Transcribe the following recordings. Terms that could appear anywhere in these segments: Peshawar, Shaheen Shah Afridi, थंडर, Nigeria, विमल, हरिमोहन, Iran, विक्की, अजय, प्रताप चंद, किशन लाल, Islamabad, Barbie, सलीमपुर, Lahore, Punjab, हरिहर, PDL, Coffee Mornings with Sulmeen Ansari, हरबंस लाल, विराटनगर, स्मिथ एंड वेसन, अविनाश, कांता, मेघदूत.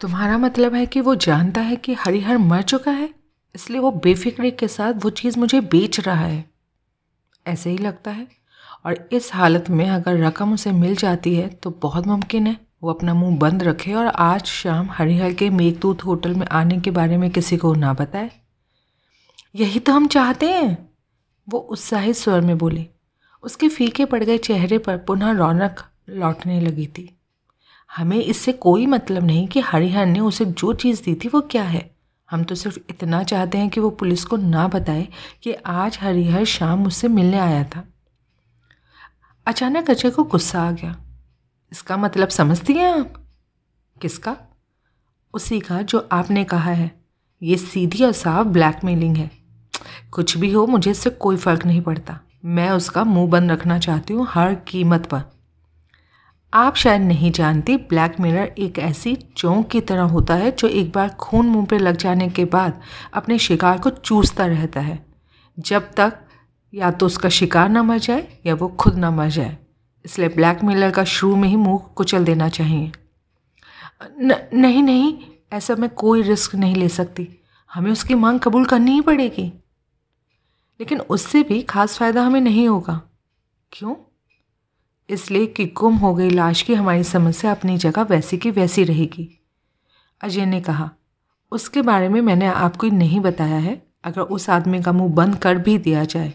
तुम्हारा मतलब है कि वो जानता है कि हरिहर मर चुका है, इसलिए वो बेफिक्री के साथ वो चीज़ मुझे बेच रहा है, ऐसे ही लगता है। और इस हालत में अगर रकम उसे मिल जाती है तो बहुत मुमकिन है वो अपना मुंह बंद रखे और आज शाम हरिहर के मेघदूत होटल में आने के बारे में किसी को ना बताए। यही तो हम चाहते हैं, वो उत्साहित स्वर में बोली। उसके फीके पड़ गए चेहरे पर पुनः रौनक लौटने लगी थी। हमें इससे कोई मतलब नहीं कि हरिहर ने उसे जो चीज़ दी थी वो क्या है, हम तो सिर्फ इतना चाहते हैं कि वो पुलिस को ना बताए कि आज हरिहर शाम मुझसे मिलने आया था। अचानक अजय को गुस्सा आ गया। इसका मतलब समझती हैं आप? किसका? उसी का जो आपने कहा है। ये सीधी और साफ ब्लैकमेलिंग है। कुछ भी हो, मुझे इससे कोई फ़र्क नहीं पड़ता। मैं उसका मुंह बंद रखना चाहती हूँ हर कीमत पर। आप शायद नहीं जानती, ब्लैक मिरर एक ऐसी चोंक की तरह होता है जो एक बार खून मुंह पे लग जाने के बाद अपने शिकार को चूसता रहता है, जब तक या तो उसका शिकार ना मर जाए या वो खुद ना मर जाए। इसलिए ब्लैक मिरर का शुरू में ही मुंह कुचल देना चाहिए। नहीं, ऐसा मैं कोई रिस्क नहीं ले सकती। हमें उसकी मांग कबूल करनी ही पड़ेगी। लेकिन उससे भी खास फ़ायदा हमें नहीं होगा। क्यों? इसलिए कि गुम हो गई लाश की हमारी समस्या अपनी जगह वैसी की वैसी रहेगी, अजय ने कहा। उसके बारे में मैंने आपको नहीं बताया है। अगर उस आदमी का मुंह बंद कर भी दिया जाए,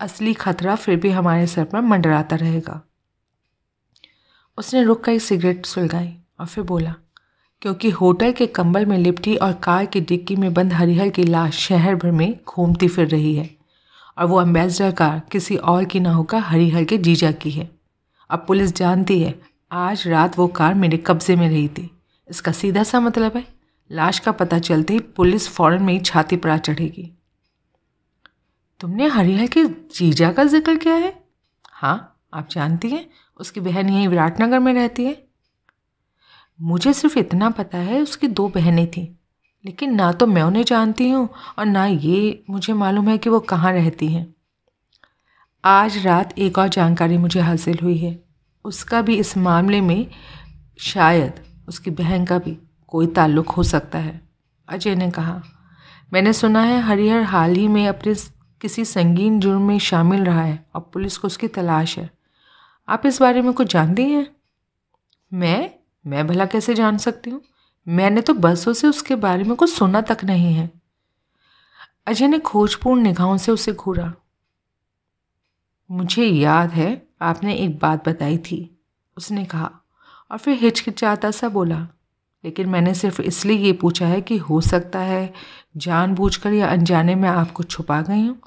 असली खतरा फिर भी हमारे सर पर मंडराता रहेगा। उसने रुक कर सिगरेट सुलगाई और फिर बोला, क्योंकि होटल के कंबल में लिपटी और कार की डिक्की में बंद हरिहर की लाश शहर भर में घूमती फिर रही है, और वो एम्बेसडर कार किसी और की ना होकर हरिहर के जीजा की है। अब पुलिस जानती है आज रात वो कार मेरे कब्जे में रही थी। इसका सीधा सा मतलब है लाश का पता चलते ही पुलिस फौरन में ही छाती पर आ चढ़ेगी। तुमने हरिहर के जीजा का जिक्र किया है? हाँ, आप जानती हैं उसकी बहन यहीं विराटनगर में रहती है। मुझे सिर्फ इतना पता है उसकी 2 बहनें थीं, लेकिन ना तो मैं उन्हें जानती हूँ और ना ये मुझे मालूम है कि वो कहाँ रहती हैं। आज रात एक और जानकारी मुझे हासिल हुई है। उसका भी इस मामले में, शायद उसकी बहन का भी कोई ताल्लुक हो सकता है, अजय ने कहा। मैंने सुना है हरिहर हाल ही में अपने किसी संगीन जुर्म में शामिल रहा है और पुलिस को उसकी तलाश है। आप इस बारे में कुछ जानती हैं? मैं भला कैसे जान सकती हूँ? मैंने तो बसों से उसके बारे में कुछ सुना तक नहीं है। अजय ने खोजपूर्ण निगाहों से उसे घूरा। मुझे याद है आपने एक बात बताई थी, उसने कहा, और फिर हिचकिचाता सा बोला, लेकिन मैंने सिर्फ इसलिए ये पूछा है कि हो सकता है जानबूझकर या अनजाने में आप कुछ छुपा गई हूँ,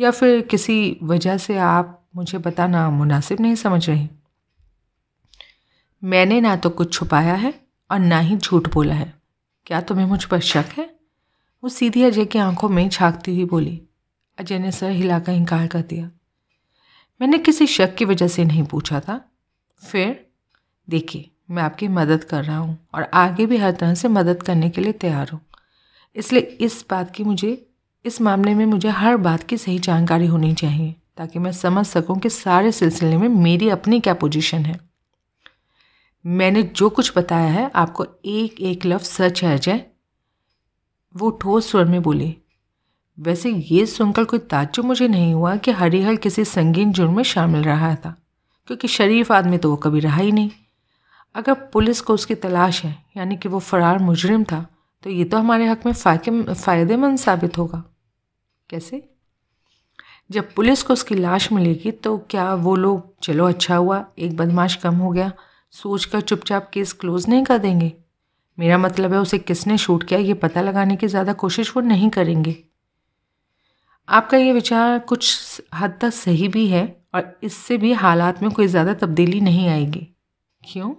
या फिर किसी वजह से आप मुझे बताना मुनासिब नहीं समझ रही। मैंने ना तो कुछ छुपाया है और ना ही झूठ बोला है। क्या तुम्हें मुझ पर शक है? वो सीधी अजय की आंखों में झांकती हुई बोली। अजय ने सर हिलाकर इनकार कर दिया। मैंने किसी शक की वजह से नहीं पूछा था। फिर देखिए, मैं आपकी मदद कर रहा हूँ और आगे भी हर तरह से मदद करने के लिए तैयार हूँ। इसलिए इस मामले में मुझे हर बात की सही जानकारी होनी चाहिए, ताकि मैं समझ सकूँ कि सारे सिलसिले में मेरी अपनी क्या पोजीशन है। मैंने जो कुछ बताया है आपको एक एक लफ्ज़ सच है अजय, वो ठोस स्वर में बोली। वैसे ये सुनकर कोई ताज्जुब मुझे नहीं हुआ कि हरिहर किसी संगीन जुर्म में शामिल रहा था, क्योंकि शरीफ आदमी तो वो कभी रहा ही नहीं। अगर पुलिस को उसकी तलाश है, यानी कि वो फरार मुजरिम था, तो ये तो हमारे हक में फ़ायदेमंद साबित होगा। कैसे? जब पुलिस को उसकी लाश मिलेगी तो क्या वो लोग, चलो अच्छा हुआ एक बदमाश कम हो गया, सोचकर चुपचाप केस क्लोज़ नहीं कर देंगे? मेरा मतलब है उसे किसने शूट किया ये पता लगाने की ज़्यादा कोशिश वो नहीं करेंगे। आपका ये विचार कुछ हद तक सही भी है और इससे भी हालात में कोई ज़्यादा तब्दीली नहीं आएगी। क्यों?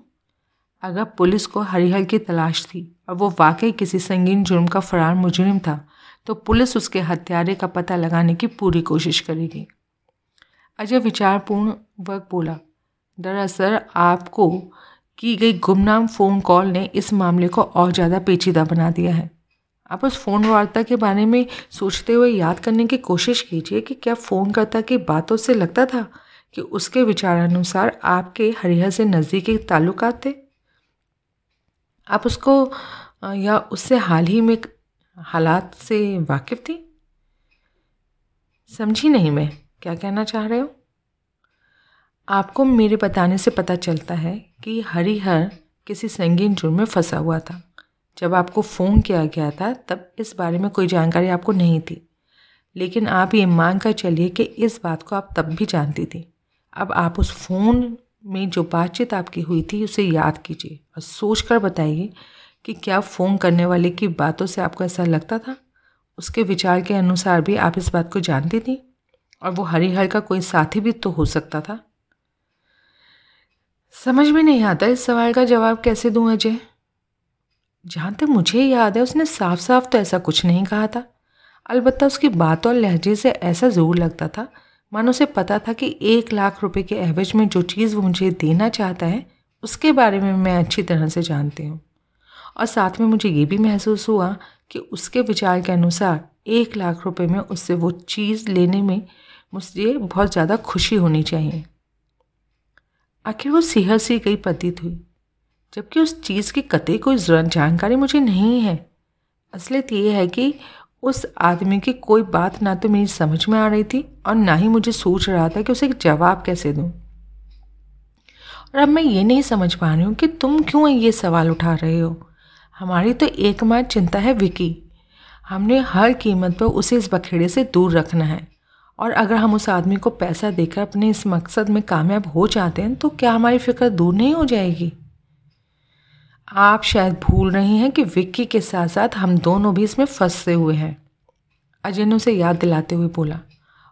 अगर पुलिस को हरिहर की तलाश थी और वो वाकई किसी संगीन जुर्म का फरार मुजरिम था, तो पुलिस उसके हत्यारे का पता लगाने की पूरी कोशिश करेगी, अजय विचारपूर्ण वर्ग बोला। दरअसल आपको की गई गुमनाम फ़ोन कॉल ने इस मामले को और ज़्यादा पेचीदा बना दिया है। आप उस फ़ोन वार्ता के बारे में सोचते हुए याद करने की कोशिश कीजिए कि क्या फ़ोनकर्ता की बातों से लगता था कि उसके विचारानुसार आपके हरिहर से नज़दीकी ताल्लुकात थे। आप उसको या उससे हाल ही में हालात से वाकिफ़ थी? समझी नहीं मैं, क्या कहना चाह रहे हो? आपको मेरे बताने से पता चलता है कि हरिहर किसी संगीन जुर्म में फंसा हुआ था। जब आपको फ़ोन किया गया था तब इस बारे में कोई जानकारी आपको नहीं थी, लेकिन आप ये मान कर चलिए कि इस बात को आप तब भी जानती थी। अब आप उस फ़ोन में जो बातचीत आपकी हुई थी उसे याद कीजिए और सोच कर बताइए कि क्या फ़ोन करने वाले की बातों से आपको ऐसा लगता था? उसके विचार के अनुसार भी आप इस बात को जानती थी, और वो हरिहर का कोई साथी भी तो हो सकता था। समझ में नहीं आता इस सवाल का जवाब कैसे दूँ अजय। जहाँ तक मुझे याद है उसने साफ साफ तो ऐसा कुछ नहीं कहा था, अलबत्ता उसकी बातों और लहजे से ऐसा ज़रूर लगता था मानो उसे पता था कि 1 लाख रुपए के एवज में जो चीज़ वो मुझे देना चाहता है उसके बारे में मैं अच्छी तरह से जानती हूँ। और साथ में मुझे ये भी महसूस हुआ कि उसके विचार के अनुसार 1 लाख रुपए में उससे वो चीज़ लेने में मुझे बहुत ज़्यादा खुशी होनी चाहिए। आखिर वो सिहर सी गई पतित हुई, जबकि उस चीज़ की कतई कोई जानकारी मुझे नहीं है। असलियत ये है कि उस आदमी की कोई बात ना तो मेरी समझ में आ रही थी और ना ही मुझे सोच रहा था कि उसे जवाब कैसे दूँ। और अब मैं ये नहीं समझ पा रही हूँ कि तुम क्यों ये सवाल उठा रहे हो। हमारी तो एकमात्र चिंता है विक्की, हमने हर कीमत पर उसे इस बखेड़े से दूर रखना है। और अगर हम उस आदमी को पैसा देकर अपने इस मकसद में कामयाब हो जाते हैं तो क्या हमारी फिक्र दूर नहीं हो जाएगी? आप शायद भूल रही हैं कि विक्की के साथ साथ हम दोनों भी इसमें फंसे हुए हैं, अजय ने उसे याद दिलाते हुए बोला।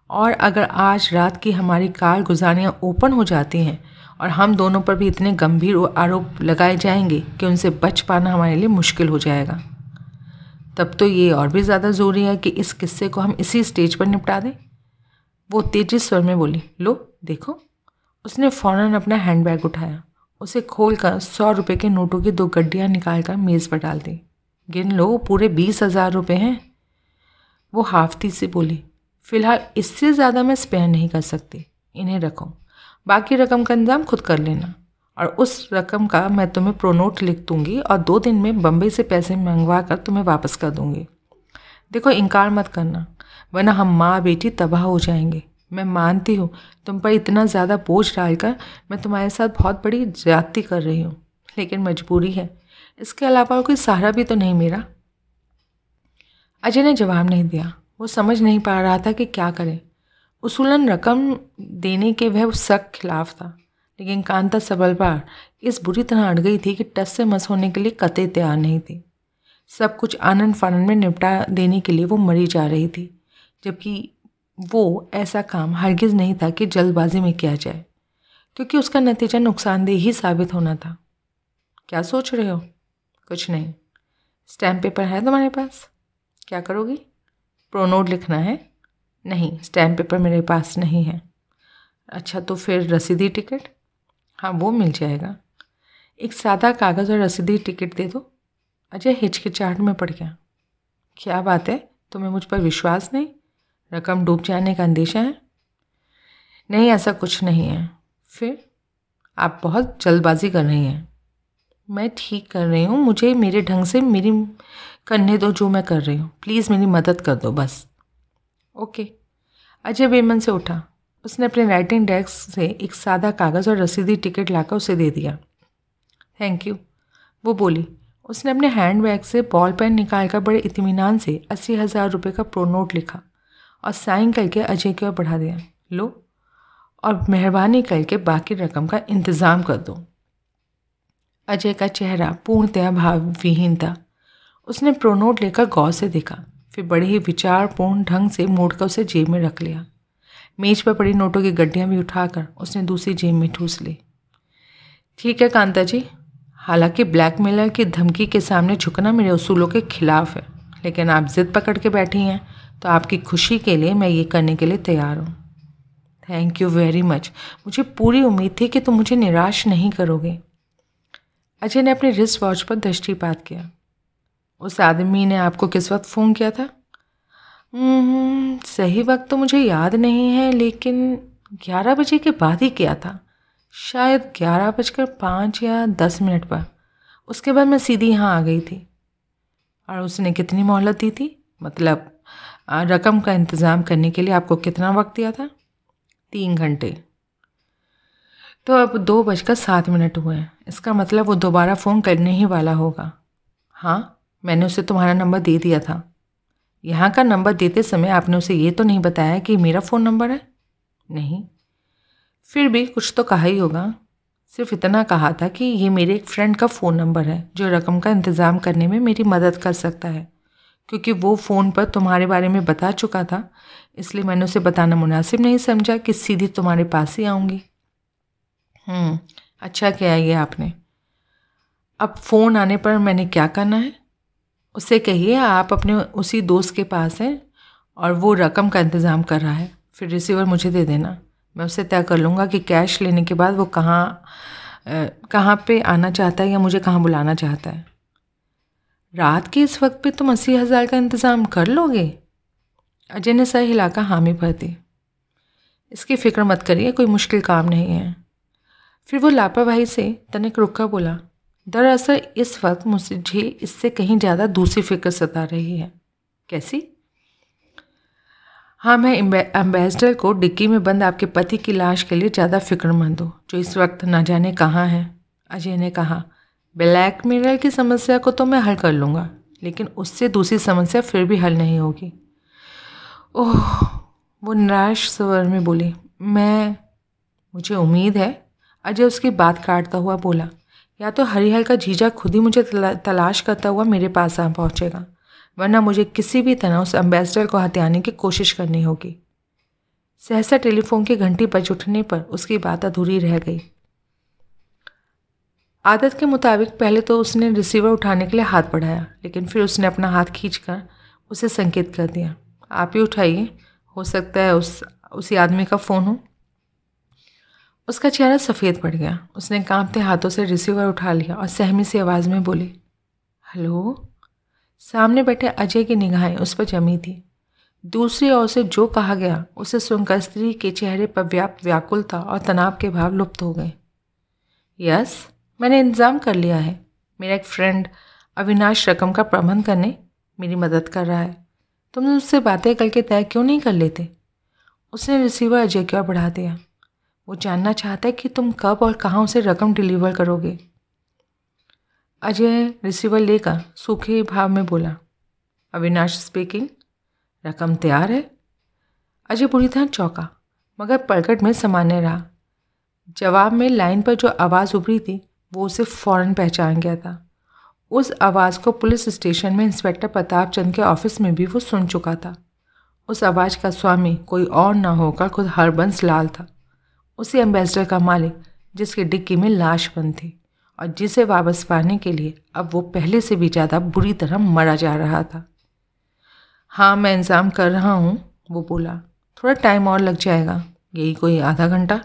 और अगर आज रात की हमारी कारगुजारियाँ ओपन हो जाती हैं और हम दोनों पर भी इतने गंभीर आरोप लगाए जाएंगे कि उनसे बच पाना हमारे लिए मुश्किल हो जाएगा, तब तो ये और भी ज़्यादा ज़रूरी है कि इस किस्से को हम इसी स्टेज पर निपटा दें। वो तेजी स्वर में बोली, लो देखो। उसने फ़ौरन अपना हैंडबैग उठाया, उसे खोलकर 100 रुपये के नोटों की 2 गड्डियाँ निकालकर मेज़ पर डाल दी। गिन लो, पूरे 20,000 रुपये हैं। वो हाफती से बोली, फ़िलहाल इससे ज़्यादा मैं स्पेयर नहीं कर सकती, इन्हें रखो, बाकी रकम का इंतजाम खुद कर लेना। और उस रकम का मैं तुम्हें प्रोनोट लिख दूँगी और 2 दिन में बम्बई से पैसे मंगवा कर तुम्हें वापस कर दूँगी। देखो, इनकार मत करना वरना हम माँ बेटी तबाह हो जाएंगे। मैं मानती हूँ तुम पर इतना ज़्यादा बोझ डालकर मैं तुम्हारे साथ बहुत बड़ी ज्यादती कर रही हूँ, लेकिन मजबूरी है, इसके अलावा कोई सहारा भी तो नहीं मेरा। अजय ने जवाब नहीं दिया, वो समझ नहीं पा रहा था कि क्या करें। उसूलन रकम देने के वह सख्त खिलाफ था, लेकिन कांता सबल बार इस बुरी तरह अड़ गई थी कि टस से मस होने के लिए कतई तैयार नहीं थी। सब कुछ आनंद फानंद में निपटा देने के लिए वो मरी जा रही थी, जबकि वो ऐसा काम हरगिज़ नहीं था कि जल्दबाजी में किया जाए, क्योंकि उसका नतीजा नुकसानदेह ही साबित होना था। क्या सोच रहे हो? कुछ नहीं। स्टैम्प पेपर है तुम्हारे पास? क्या करोगी? प्रोनोट लिखना है? नहीं, स्टैम्प पेपर मेरे पास नहीं है। अच्छा, तो फिर रसीदी टिकट? हाँ, वो मिल जाएगा। एक सादा कागज़ और रसीदी टिकट दे दो। अजय हिचकिचाहट में पड़ गया। क्या बात है, तुम्हें मुझ पर विश्वास नहीं? रकम डूब जाने का अंदेशा है? नहीं, ऐसा कुछ नहीं है। फिर आप बहुत जल्दबाजी कर रही हैं। मैं ठीक कर रही हूँ, मुझे मेरे ढंग से मेरी करने दो जो मैं कर रही हूँ, प्लीज़ मेरी मदद कर दो बस। ओके। अजय बेमन से उठा, उसने अपने राइटिंग डेस्क से एक सादा कागज़ और रसीदी टिकट लाकर उसे दे दिया। थैंक यू, वो बोली। उसने अपने हैंडबैग से बॉल पेन निकालकर बड़े इत्मीनान से 80,000 रुपये का प्रोनोट लिखा और साइन करके अजय की ओर बढ़ा दिया। लो, और मेहरबानी करके बाकी रकम का इंतज़ाम कर दो। अजय का चेहरा पूर्णतया भावविहीन था। उसने प्रोनोट लेकर गौर से देखा, फिर बड़े ही विचारपूर्ण ढंग से मोड़कर उसे जेब में रख लिया। मेज पर पड़ी नोटों की गड्ढियाँ भी उठाकर उसने दूसरी जेब में ठूस ली। ठीक है कांता जी, हालांकि ब्लैकमेलर की धमकी के सामने झुकना मेरे उसूलों के खिलाफ है, लेकिन आप ज़िद पकड़ के बैठी हैं तो आपकी खुशी के लिए मैं ये करने के लिए तैयार हूँ। थैंक यू वेरी मच, मुझे पूरी उम्मीद थी कि तुम मुझे निराश नहीं करोगे। अजय ने अपने रिस्ट वॉच पर दृष्टिपात किया। उस आदमी ने आपको किस वक्त फ़ोन किया था? सही वक्त तो मुझे याद नहीं है, लेकिन 11 बजे के बाद ही किया था, शायद 11:05 या 10 मिनट पर। उसके बाद मैं सीधी यहाँ आ गई थी। और उसने कितनी मोहलत दी थी, मतलब रकम का इंतज़ाम करने के लिए आपको कितना वक्त दिया था? 3 घंटे। तो अब 2:07 हुए हैं, इसका मतलब वो दोबारा फ़ोन करने ही वाला होगा। हाँ, मैंने उसे तुम्हारा नंबर दे दिया था। यहाँ का नंबर देते समय आपने उसे ये तो नहीं बताया कि मेरा फ़ोन नंबर है? नहीं। फिर भी कुछ तो कहा ही होगा। सिर्फ इतना कहा था कि ये मेरे एक फ्रेंड का फ़ोन नंबर है जो रकम का इंतज़ाम करने में मेरी मदद कर सकता है, क्योंकि वो फ़ोन पर तुम्हारे बारे में बता चुका था, इसलिए मैंने उसे बताना मुनासिब नहीं समझा कि सीधी तुम्हारे पास ही आऊँगी। अच्छा किया ये आपने। अब फ़ोन आने पर मैंने क्या करना है? उसे कहिए आप अपने उसी दोस्त के पास हैं और वो रकम का इंतज़ाम कर रहा है, फिर रिसीवर मुझे दे देना। मैं उससे तय कर लूँगा कि कैश लेने के बाद वो कहाँ पे आना चाहता है या मुझे कहाँ बुलाना चाहता है। रात के इस वक्त पे तुम 80,000 का इंतज़ाम कर लोगे? अजय ने सर हिलाकर हामी भर दी। इसकी फ़िक्र मत करिए, कोई मुश्किल काम नहीं है। फिर वो लापरवाही से तनिक रुक कर बोला, दरअसल इस वक्त मुझे इससे कहीं ज़्यादा दूसरी फ़िक्र सता रही है। कैसी? हाँ, मैं एम्बेसडर को डिक्की में बंद आपके पति की लाश के लिए ज़्यादा फ़िक्रमंद हूँ, जो इस वक्त ना जाने कहाँ है। अजय ने कहा, ब्लैक मिरर की समस्या को तो मैं हल कर लूँगा, लेकिन उससे दूसरी समस्या फिर भी हल नहीं होगी। ओह, वो निराश स्वर में बोली। मुझे उम्मीद है, अजय उसकी बात काटता हुआ बोला, या तो हरिहर का जीजा खुद ही मुझे तलाश करता हुआ मेरे पास आ पहुँचेगा, वरना मुझे किसी भी तरह उस एम्बेसडर को हथियाने की कोशिश करनी होगी। सहसा टेलीफोन की घंटी बज उठने पर उसकी बात अधूरी रह गई। आदत के मुताबिक पहले तो उसने रिसीवर उठाने के लिए हाथ बढ़ाया, लेकिन फिर उसने अपना हाथ खींचकर उसे संकेत कर दिया, आप ही उठाइए, हो सकता है उसी आदमी का फ़ोन हो। उसका चेहरा सफ़ेद पड़ गया। उसने कांपते हाथों से रिसीवर उठा लिया और सहमी सी आवाज़ में बोली, हेलो। सामने बैठे अजय की निगाहें उस पर जमी थी। दूसरी ओर से जो कहा गया उसे सुनकर स्त्री के चेहरे पर व्याप्त व्याकुलता और तनाव के भाव लुप्त हो गए। यस, मैंने इंतज़ाम कर लिया है। मेरा एक फ्रेंड अविनाश रकम का प्रबंध करने मेरी मदद कर रहा है। तुमने उससे बातें करके तय क्यों नहीं कर लेते? उसने रिसीवर अजय की ओर बढ़ा दिया। वो जानना चाहता है कि तुम कब और कहाँ उसे रकम डिलीवर करोगे। अजय रिसीवर लेकर सूखे भाव में बोला, अविनाश स्पीकिंग, रकम तैयार है। अजय बुरी तरह चौंका, मगर प्रकट में सामान्य रहा। जवाब में लाइन पर जो आवाज़ उभरी थी वो उसे फ़ौरन पहचान गया था। उस आवाज़ को पुलिस स्टेशन में इंस्पेक्टर प्रताप चंद के ऑफिस में भी वो सुन चुका था। उस आवाज़ का स्वामी कोई और ना होकर खुद हरबंस लाल था, उसी एम्बेसडर का मालिक जिसकी डिक्की में लाश बंद थी और जिसे वापस पाने के लिए अब वो पहले से भी ज़्यादा बुरी तरह मरा जा रहा था। हाँ, मैं इंतज़ाम कर रहा हूँ, वो बोला। थोड़ा टाइम और लग जाएगा, यही कोई आधा घंटा।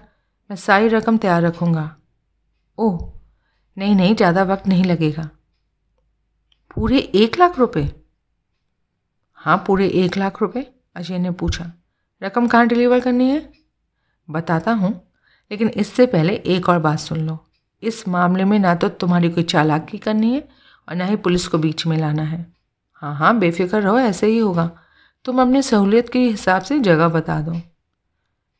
मैं सारी रकम तैयार रखूँगा। ओह नहीं, ज़्यादा वक्त नहीं लगेगा। पूरे 1,00,000 रुपये? हाँ, पूरे 1,00,000 रुपये। अजय ने पूछा, रकम कहाँ डिलीवर करनी है? बताता हूँ, लेकिन इससे पहले एक और बात सुन लो। इस मामले में ना तो तुम्हारी कोई चालाकी करनी है और ना ही पुलिस को बीच में लाना है। हाँ, बेफिक्र रहो, ऐसे ही होगा। तुम अपनी सहूलियत के हिसाब से जगह बता दो।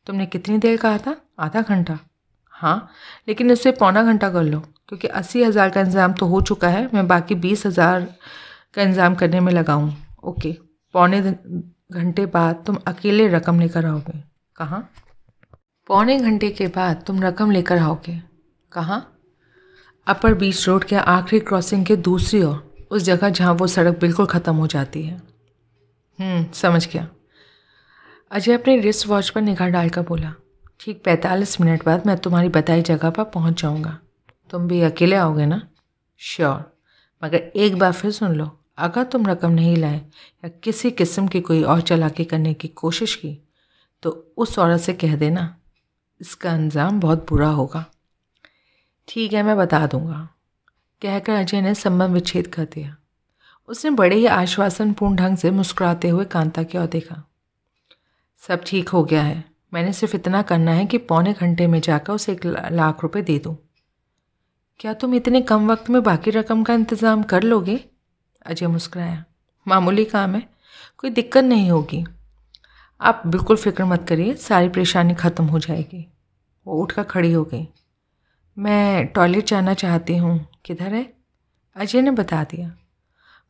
तुमने कितनी देर कहा था? आधा घंटा। हाँ, लेकिन इससे 0.25 घंटा कर लो, क्योंकि 80,000 का इंतज़ाम तो हो चुका है। मैं बाकी 20,000 का इंतज़ाम करने में लगा हूँ। ओके, 0.25 घंटे बाद तुम अकेले रकम लेकर आओगे। कहाँ? 0.25 घंटे के बाद तुम रकम लेकर आओगे। कहाँ? अपर बीच रोड के आखिरी क्रॉसिंग के दूसरी ओर, उस जगह जहाँ वो सड़क बिल्कुल ख़त्म हो जाती है। समझ गया। अजय अपने रिस्ट वॉच पर निगाह डालकर बोला, ठीक 45 मिनट बाद मैं तुम्हारी बताई जगह पर पहुँच जाऊँगा। तुम भी अकेले आओगे ना? श्योर, मगर एक बार फिर सुन लो, अगर तुम रकम नहीं लाए या किसी किस्म की कोई और चालाकी करने की कोशिश की तो उस औरत से कह देना, इसका अंजाम बहुत बुरा होगा। ठीक है, मैं बता दूंगा, कहकर अजय ने संबंध विच्छेद कर दिया। उसने बड़े ही आश्वासनपूर्ण ढंग से मुस्कुराते हुए कांता की ओर देखा। सब ठीक हो गया है, मैंने सिर्फ इतना करना है कि 0.25 घंटे में जाकर उसे 1,00,000 रुपये दे दूँ। क्या तुम इतने कम वक्त में बाकी रकम का इंतज़ाम कर लोगे? अजय मुस्कुराया। मामूली काम है, कोई दिक्कत नहीं होगी, आप बिल्कुल फ़िक्र मत करिए, सारी परेशानी ख़त्म हो जाएगी। वो उठकर खड़ी हो गई। मैं टॉयलेट जाना चाहती हूँ, किधर है? अजय ने बता दिया।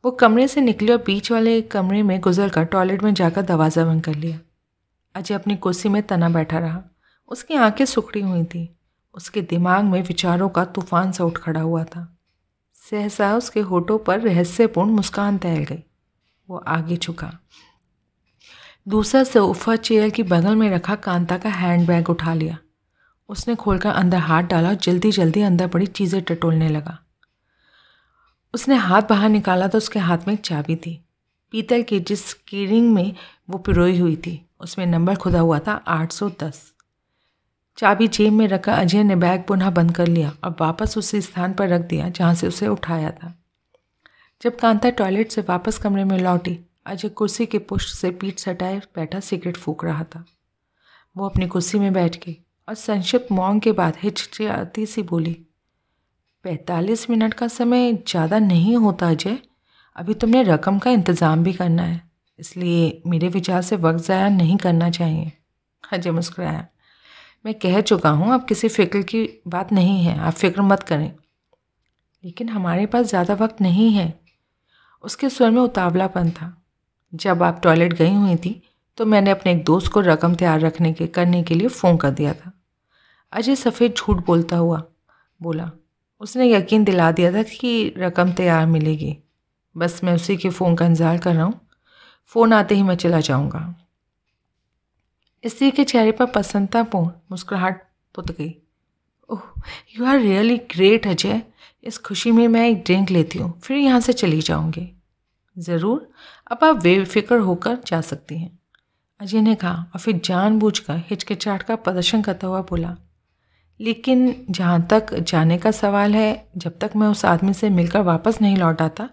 वो कमरे से निकली और बीच वाले कमरे में गुजरकर टॉयलेट में जाकर दरवाज़ा बंद कर लिया। अजय अपनी कुर्सी में तना बैठा रहा। उसकी आंखें सिकुड़ी हुई थी, उसके दिमाग में विचारों का तूफान सा उठ खड़ा हुआ था। सहसा उसके होठों पर रहस्यपूर्ण मुस्कान तैर गई। वो आगे झुका, दूसरा सोफा चेयर की बगल में रखा कांता का हैंडबैग उठा लिया। उसने खोलकर अंदर हाथ डाला और जल्दी जल्दी अंदर पड़ी चीज़ें टटोलने लगा। उसने हाथ बाहर निकाला तो उसके हाथ में एक चाबी थी, पीतल की, जिस की रिंग में वो पिरोई हुई थी। उसमें नंबर खुदा हुआ था 810। चाबी जेब में रखा अजय ने बैग पुनः बंद कर लिया और वापस उसी स्थान पर रख दिया जहाँ से उसे उठाया था। जब कांता टॉयलेट से वापस कमरे में लौटी, अजय कुर्सी के पुष्ट से पीठ सटाए बैठा सिगरेट फूंक रहा था। वो अपनी कुर्सी में बैठ गई और संक्षिप्त मौन के बाद हिचकिचाती सी बोली, 45 मिनट का समय ज़्यादा नहीं होता अजय, अभी तुमने रकम का इंतज़ाम भी करना है, इसलिए मेरे विचार से वक्त ज़ाया नहीं करना चाहिए। अजय मुस्कुराया। मैं कह चुका हूँ, अब किसी फ़िक्र की बात नहीं है, आप फ़िक्र मत करें। लेकिन हमारे पास ज़्यादा वक्त नहीं है। उसके स्वर में उतावलापन था। जब आप टॉयलेट गई हुई थी तो मैंने अपने एक दोस्त को रकम तैयार करने के लिए फ़ोन कर दिया था। अजय सफ़ेद झूठ बोलता हुआ बोला। उसने यकीन दिला दिया था कि रकम तैयार मिलेगी, बस मैं उसी के फ़ोन का इंतज़ार कर रहा हूँ, फ़ोन आते ही मैं चला जाऊँगा। स्त्री के चेहरे पर पसंदतापूर्ण मुस्कुराहट पुत गई। Oh, you are really great अजय, इस खुशी में मैं एक ड्रिंक लेती हूँ, फिर यहाँ से चली जाऊँगी। ज़रूर, अब आप बेफिक्र होकर जा सकती हैं, अजय ने कहा और फिर जानबूझकर हिचकिचाहट का प्रदर्शन करता हुआ बोला। लेकिन जहाँ तक जाने का सवाल है, जब तक मैं उस आदमी से मिलकर वापस नहीं लौटा था,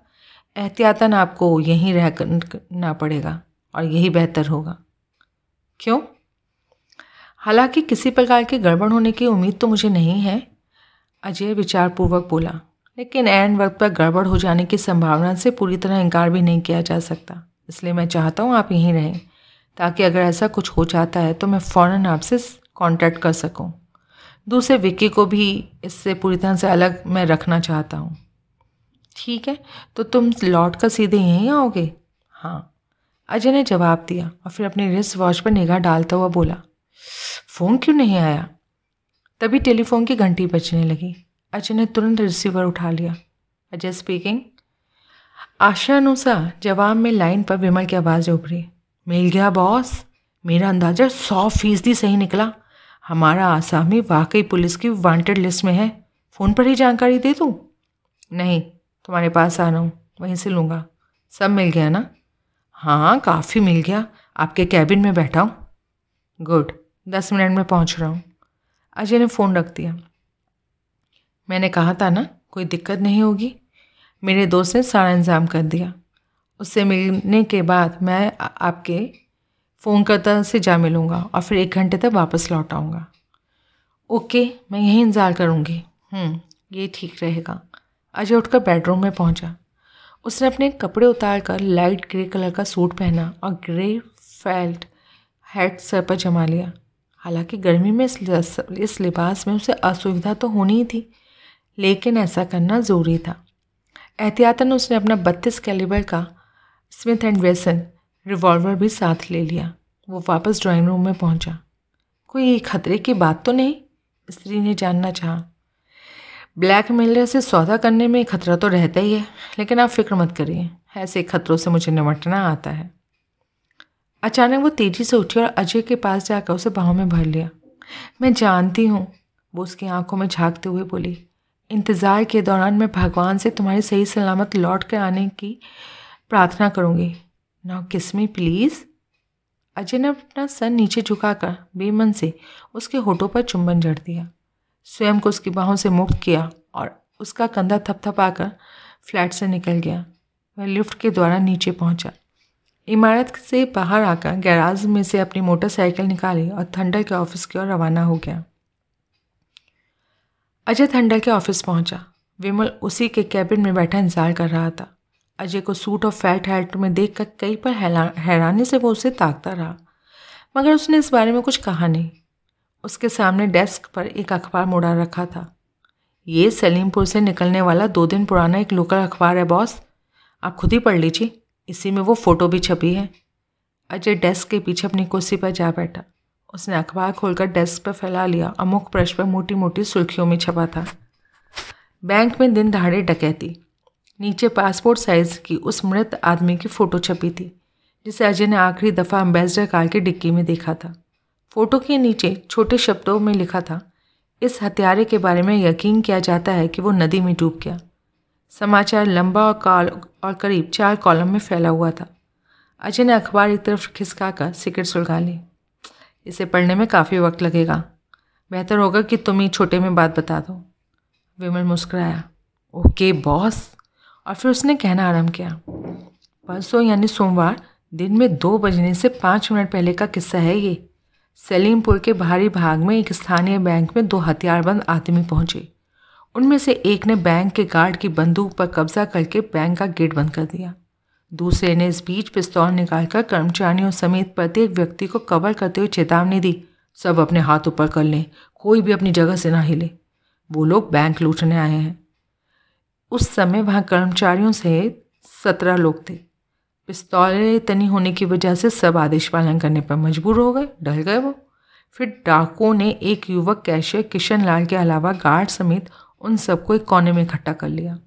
एहतियातन आपको यहीं रहना पड़ेगा और यही बेहतर होगा। क्यों? हालांकि किसी प्रकार की गड़बड़ होने की उम्मीद तो मुझे नहीं है, अजय विचारपूर्वक बोला, लेकिन ऐन वक्त पर गड़बड़ हो जाने की संभावना से पूरी तरह इनकार भी नहीं किया जा सकता, इसलिए मैं चाहता हूँ आप यहीं रहें, ताकि अगर ऐसा कुछ हो जाता है तो मैं फ़ौरन आपसे कांटेक्ट कर सकूँ। दूसरे विक्की को भी इससे पूरी तरह से अलग मैं रखना चाहता हूँ। ठीक है, तो तुम लौट कर सीधे यहीं आओगे? हाँ, अजय ने जवाब दिया और फिर अपने रिस्ट वॉच पर निगाह डालता हुआ बोला, फ़ोन क्यों नहीं आया? तभी टेलीफोन की घंटी बजने लगी। अजय ने तुरंत रिसीवर उठा लिया। अजय स्पीकिंग। आशा अनुसार जवाब में लाइन पर विमल की आवाज़ उभरी। मिल गया बॉस, मेरा अंदाज़ा 100% सही निकला, हमारा आसामी वाकई पुलिस की वांटेड लिस्ट में है। फ़ोन पर ही जानकारी दे दूँ? नहीं, तुम्हारे पास आ रहा हूँ, वहीं से लूँगा। सब मिल गया ना? हाँ, काफ़ी मिल गया, आपके कैबिन में बैठा हूँ। गुड, 10 मिनट में पहुँच रहा हूँ। अजय ने फ़ोन रख दिया। मैंने कहा था ना, कोई दिक्कत नहीं होगी, मेरे दोस्त ने सारा इंतज़ाम कर दिया। उससे मिलने के बाद मैं आपके फ़ोनकर्ता से जा मिलूँगा और फिर 1 घंटे तक वापस लौट आऊँगा। ओके, मैं यहीं इंतज़ार करूँगी। ये ठीक रहेगा। अजय उठकर बेडरूम में पहुँचा। उसने अपने कपड़े उतार कर लाइट ग्रे कलर का सूट पहना और ग्रे फेल्ट हैट सर पर जमा लिया। हालांकि गर्मी में इस लिबास में उसे असुविधा तो होनी ही थी, लेकिन ऐसा करना ज़रूरी था। एहतियातन उसने अपना 32 कैलिबर का स्मिथ एंड वेसन रिवॉल्वर भी साथ ले लिया। वो वापस ड्राइंग रूम में पहुंचा। कोई खतरे की बात तो नहीं? स्त्री ने जानना चाहा। ब्लैकमेलर से सौदा करने में खतरा तो रहता ही है, लेकिन आप फिक्र मत करिए, ऐसे खतरों से मुझे निपटना आता है। अचानक वो तेज़ी से उठी और अजय के पास जाकर उसे बाहों में भर लिया। मैं जानती हूँ, वो उसकी आंखों में झांकते हुए बोली, इंतज़ार के दौरान मैं भगवान से तुम्हारी सही सलामत लौट कर आने की प्रार्थना करूँगी। नाउ किस मी प्लीज़। अजय ने अपना सर नीचे झुकाकर बेमन से उसके होठों पर चुंबन जड़ दिया, स्वयं को उसकी बाहों से मुक्त किया और उसका कंधा थपथपाकर फ्लैट से निकल गया। वह लिफ्ट के द्वारा नीचे पहुँचा। इमारत से बाहर आकर गैराज में से अपनी मोटरसाइकिल निकाली और थंडर के ऑफिस की ओर रवाना हो गया। अजय थंडर के ऑफिस पहुंचा। विमल उसी के कैबिन में बैठा इंतजार कर रहा था। अजय को सूट और फैट हैट में देखकर कई पर हैरानी से वो उसे ताकता रहा, मगर उसने इस बारे में कुछ कहा नहीं। उसके सामने डेस्क पर एक अखबार मुड़ा रखा था। ये सलीमपुर से निकलने वाला 2 दिन पुराना एक लोकल अखबार है बॉस, आप खुद ही पढ़ लीजिए, इसी में वो फ़ोटो भी छपी है। अजय डेस्क के पीछे अपनी कुर्सी पर जा बैठा। उसने अखबार खोलकर डेस्क पर फैला लिया। अमुक पृष्ठ पर मोटी मोटी सुर्खियों में छपा था, बैंक में दिन दहाड़े डकैती। नीचे पासपोर्ट साइज़ की उस मृत आदमी की फ़ोटो छपी थी जिसे अजय ने आखिरी दफ़ा एम्बेसडर कार की डिक्की में देखा था। फ़ोटो के नीचे छोटे शब्दों में लिखा था, इस हत्यारे के बारे में यकीन किया जाता है कि वो नदी में डूब गया। समाचार लंबा और करीब 4 कॉलम में फैला हुआ था। अजय ने अखबार एक तरफ खिसकाकर सिगरेट सुलगा ली। इसे पढ़ने में काफ़ी वक्त लगेगा, बेहतर होगा कि तुम ही छोटे में बात बता दो। विमल मुस्कुराया। Okay boss. और फिर उसने कहना आरम्भ किया, परसों यानी सोमवार दिन में 2 बजने से 5 मिनट पहले का किस्सा है ये। सलीमपुर के बाहरी भाग में एक स्थानीय बैंक में 2 हथियारबंद आदमी पहुंचे। उनमें से एक ने बैंक के गार्ड की बंदूक पर कब्जा करके बैंक का गेट बंद कर दिया। दूसरे ने इस बीच पिस्तौल निकालकर कर्मचारियों समेत प्रत्येक व्यक्ति को कवर करते हुए चेतावनी दी, सब अपने हाथ ऊपर कर लें, कोई भी अपनी जगह से ना हिले, वो लोग बैंक लूटने आए हैं। उस समय वहाँ कर्मचारियों सहित 17 लोग थे। पिस्तौलें तनी होने की वजह से सब आदेश पालन करने पर मजबूर हो गए, डल गए वो। फिर डाकुओं ने एक युवक कैशियर किशन लाल के अलावा गार्ड समेत उन सबको एक कोने में इकट्ठा कर लिया।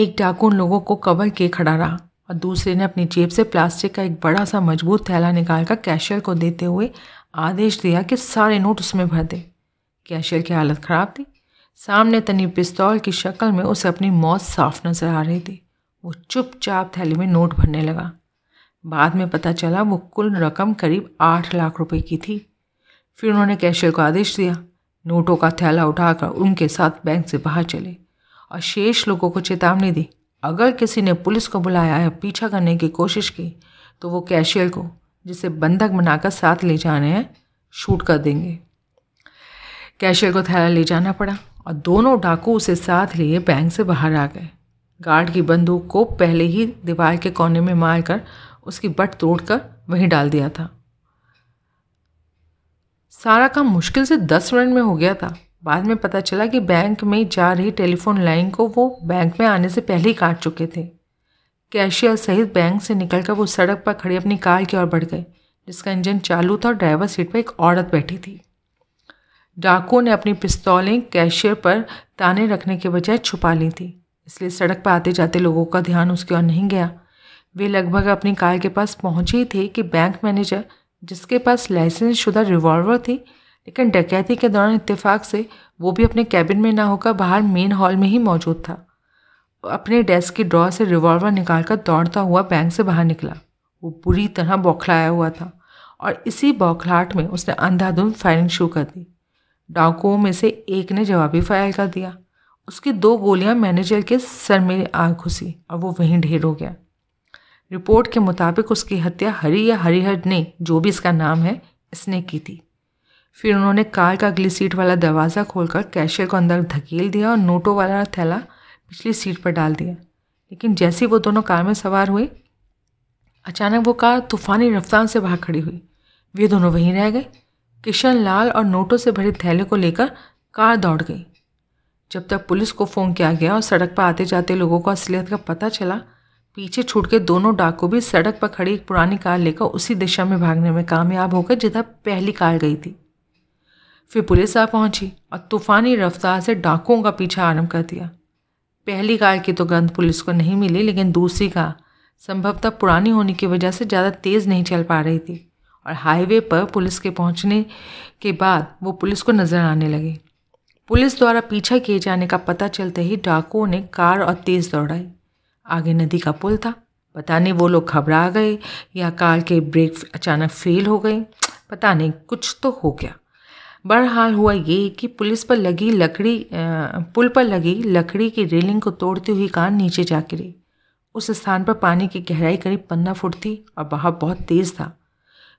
एक डाकू उन लोगों को कवर किए खड़ा रहा और दूसरे ने अपनी जेब से प्लास्टिक का एक बड़ा सा मजबूत थैला निकालकर कैशियर को देते हुए आदेश दिया कि सारे नोट उसमें भर दे। कैशियर की हालत ख़राब थी। सामने तनी पिस्तौल की शक्ल में उसे अपनी मौत साफ नजर आ रही थी। वो चुपचाप थैले में नोट भरने लगा। बाद में पता चला वो कुल रकम करीब 8 लाख रुपए की थी। फिर उन्होंने कैशियर को आदेश दिया, नोटों का थैला उठाकर उनके साथ बैंक से बाहर चले और शेष लोगों को चेतावनी दी, अगर किसी ने पुलिस को बुलाया या पीछा करने की कोशिश की तो वो कैशियर को, जिसे बंधक बनाकर साथ ले जाने हैं, शूट कर देंगे। कैशियर को थैला ले जाना पड़ा और दोनों डाकू उसे साथ लिए बैंक से बाहर आ गए। गार्ड की बंदूक को पहले ही दीवार के कोने में मारकर उसकी बट तोड़कर वहीं डाल दिया था। सारा काम मुश्किल से 10 मिनट में हो गया था। बाद में पता चला कि बैंक में जा रही टेलीफोन लाइन को वो बैंक में आने से पहले ही काट चुके थे। कैशियर सहित बैंक से निकलकर वो सड़क पर खड़ी अपनी कार की ओर बढ़ गए जिसका इंजन चालू था और ड्राइवर सीट पर एक औरत बैठी थी। डाकुओं ने अपनी पिस्तौलें कैशियर पर ताने रखने के बजाय छुपा ली थी, इसलिए सड़क पर आते जाते लोगों का ध्यान उसकी ओर नहीं गया। वे लगभग अपनी कार के पास पहुँचे ही थे कि बैंक मैनेजर, जिसके पास लाइसेंस शुदा रिवॉल्वर थी लेकिन डकैती के दौरान इत्तेफाक से वो भी अपने कैबिन में ना होकर बाहर मेन हॉल में ही मौजूद था, अपने डेस्क की ड्रॉ से रिवॉल्वर निकालकर दौड़ता हुआ बैंक से बाहर निकला। वो बुरी तरह बौखलाया हुआ था और इसी बौखलाहट में उसने अंधाधुंध फायरिंग शुरू कर दी। डाकुओं में से एक ने जवाबी फायर कर दिया। उसकी 2 गोलियां मैनेजर के सर में आ घुसी और वो वहीं ढेर हो गया। रिपोर्ट के मुताबिक उसकी हत्या हरिहर ने, जो भी इसका नाम है, इसने की थी। फिर उन्होंने कार का अगली सीट वाला दरवाज़ा खोलकर कैशियर को अंदर धकेल दिया और नोटों वाला थैला पिछली सीट पर डाल दिया। लेकिन जैसे ही वो दोनों कार में सवार हुए, अचानक वो कार तूफानी रफ्तार से बाहर खड़ी हुई। वे दोनों वहीं रह गए। किशन लाल और नोटों से भरे थैले को लेकर कार दौड़ गई। जब तक पुलिस को फ़ोन किया गया और सड़क पर आते जाते लोगों को असलियत का पता चला, पीछे छूट के दोनों डाकू भी सड़क पर खड़ी एक पुरानी कार लेकर उसी दिशा में भागने में कामयाब होकर जिधर पहली कार गई थी। फिर पुलिस आ पहुंची और तूफानी रफ्तार से डाकुओं का पीछा आरंभ कर दिया। पहली कार की तो गंध पुलिस को नहीं मिली, लेकिन दूसरी कार संभवतः पुरानी होने की वजह से ज़्यादा तेज़ नहीं चल पा रही थी और हाईवे पर पुलिस के पहुंचने के बाद वो पुलिस को नजर आने लगी। पुलिस द्वारा पीछा किए जाने का पता चलते ही डाकुओं ने कार और तेज़ दौड़ाई। आगे नदी का पुल था। पता नहीं वो लोग घबरा गए या कार के ब्रेक अचानक फेल हो गए, पता नहीं, कुछ तो हो गया। बहरहाल हुआ ये कि पुल पर लगी लकड़ी की रेलिंग को तोड़ती हुई कार नीचे जा गिरी। उस स्थान पर पानी की गहराई करीब 15 फुट थी और बहाव बहुत तेज़ था।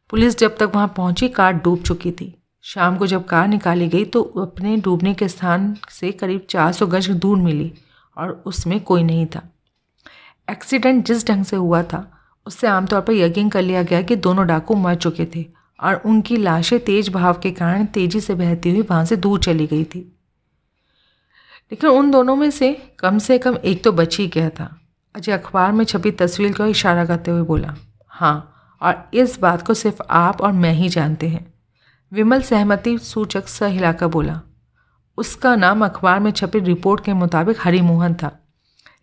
पुलिस जब तक वहाँ पहुँची कार डूब चुकी थी। शाम को जब कार निकाली गई तो अपने डूबने के स्थान से करीब 400 गज दूर मिली और उसमें कोई नहीं था। एक्सीडेंट जिस ढंग से हुआ था उससे आमतौर पर यकीन कर लिया गया कि दोनों डाकू मर चुके थे और उनकी लाशें तेज बहाव के कारण तेजी से बहती हुई वहाँ से दूर चली गई थी। लेकिन उन दोनों में से कम एक तो बच ही गया था। अजय अखबार में छपी तस्वीर को इशारा करते हुए बोला, हाँ, और इस बात को सिर्फ आप और मैं ही जानते हैं। विमल सहमति सूचक से हिलाकर बोला। उसका नाम अखबार में छपी रिपोर्ट के मुताबिक हरिमोहन था,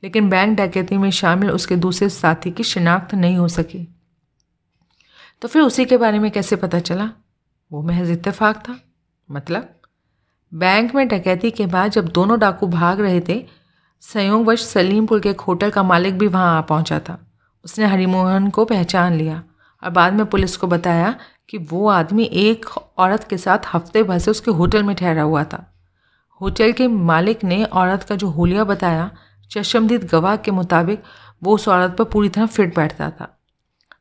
लेकिन बैंक डकैती में शामिल उसके दूसरे साथी की शिनाख्त नहीं हो सकी। तो फिर उसी के बारे में कैसे पता चला? वो महज इत्तेफाक था। मतलब? बैंक में डकैती के बाद जब दोनों डाकू भाग रहे थे, संयोगवश सलीमपुर के एक होटल का मालिक भी वहाँ आ पहुँचा था। उसने हरिमोहन को पहचान लिया और बाद में पुलिस को बताया कि वो आदमी एक औरत के साथ हफ्ते भर से उसके होटल में ठहरा हुआ था। होटल के मालिक ने औरत का जो हुलिया बताया, चश्मदीद गवाह के मुताबिक वो उस औरत पर पूरी तरह फिट बैठता था,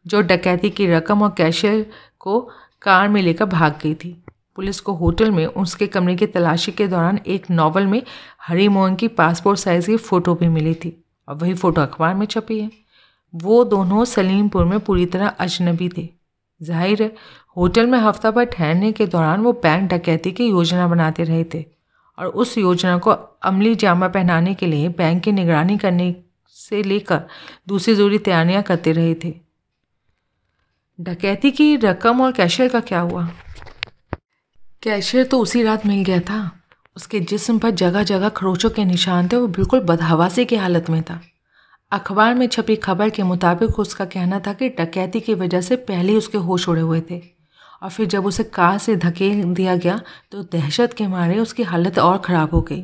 जो डकैती की रकम और कैशियर को कार में लेकर भाग गई थी। पुलिस को होटल में उसके कमरे की तलाशी के दौरान एक नॉवल में हरिमोहन की पासपोर्ट साइज़ की फ़ोटो भी मिली थी और वही फ़ोटो अखबार में छपी है। वो दोनों सलीमपुर में पूरी तरह अजनबी थे। जाहिर है, होटल में हफ्ता भर ठहरने के दौरान वो बैंक डकैती की योजना बनाते रहे थे और उस योजना को अमली जामा पहनाने के लिए बैंक की निगरानी करने से लेकर दूसरी दूसरी तैयारियां करते रहे थे। डकैती की रकम और कैशियर का क्या हुआ? कैशियर तो उसी रात मिल गया था। उसके जिस्म पर जगह जगह खरोचों के निशान थे। वो बिल्कुल बदहवासी की हालत में था। अखबार में छपी खबर के मुताबिक उसका कहना था कि डकैती की वजह से पहले ही उसके होश उड़े हुए थे और फिर जब उसे कार से धकेल दिया गया तो दहशत के मारे उसकी हालत और ख़राब हो गई।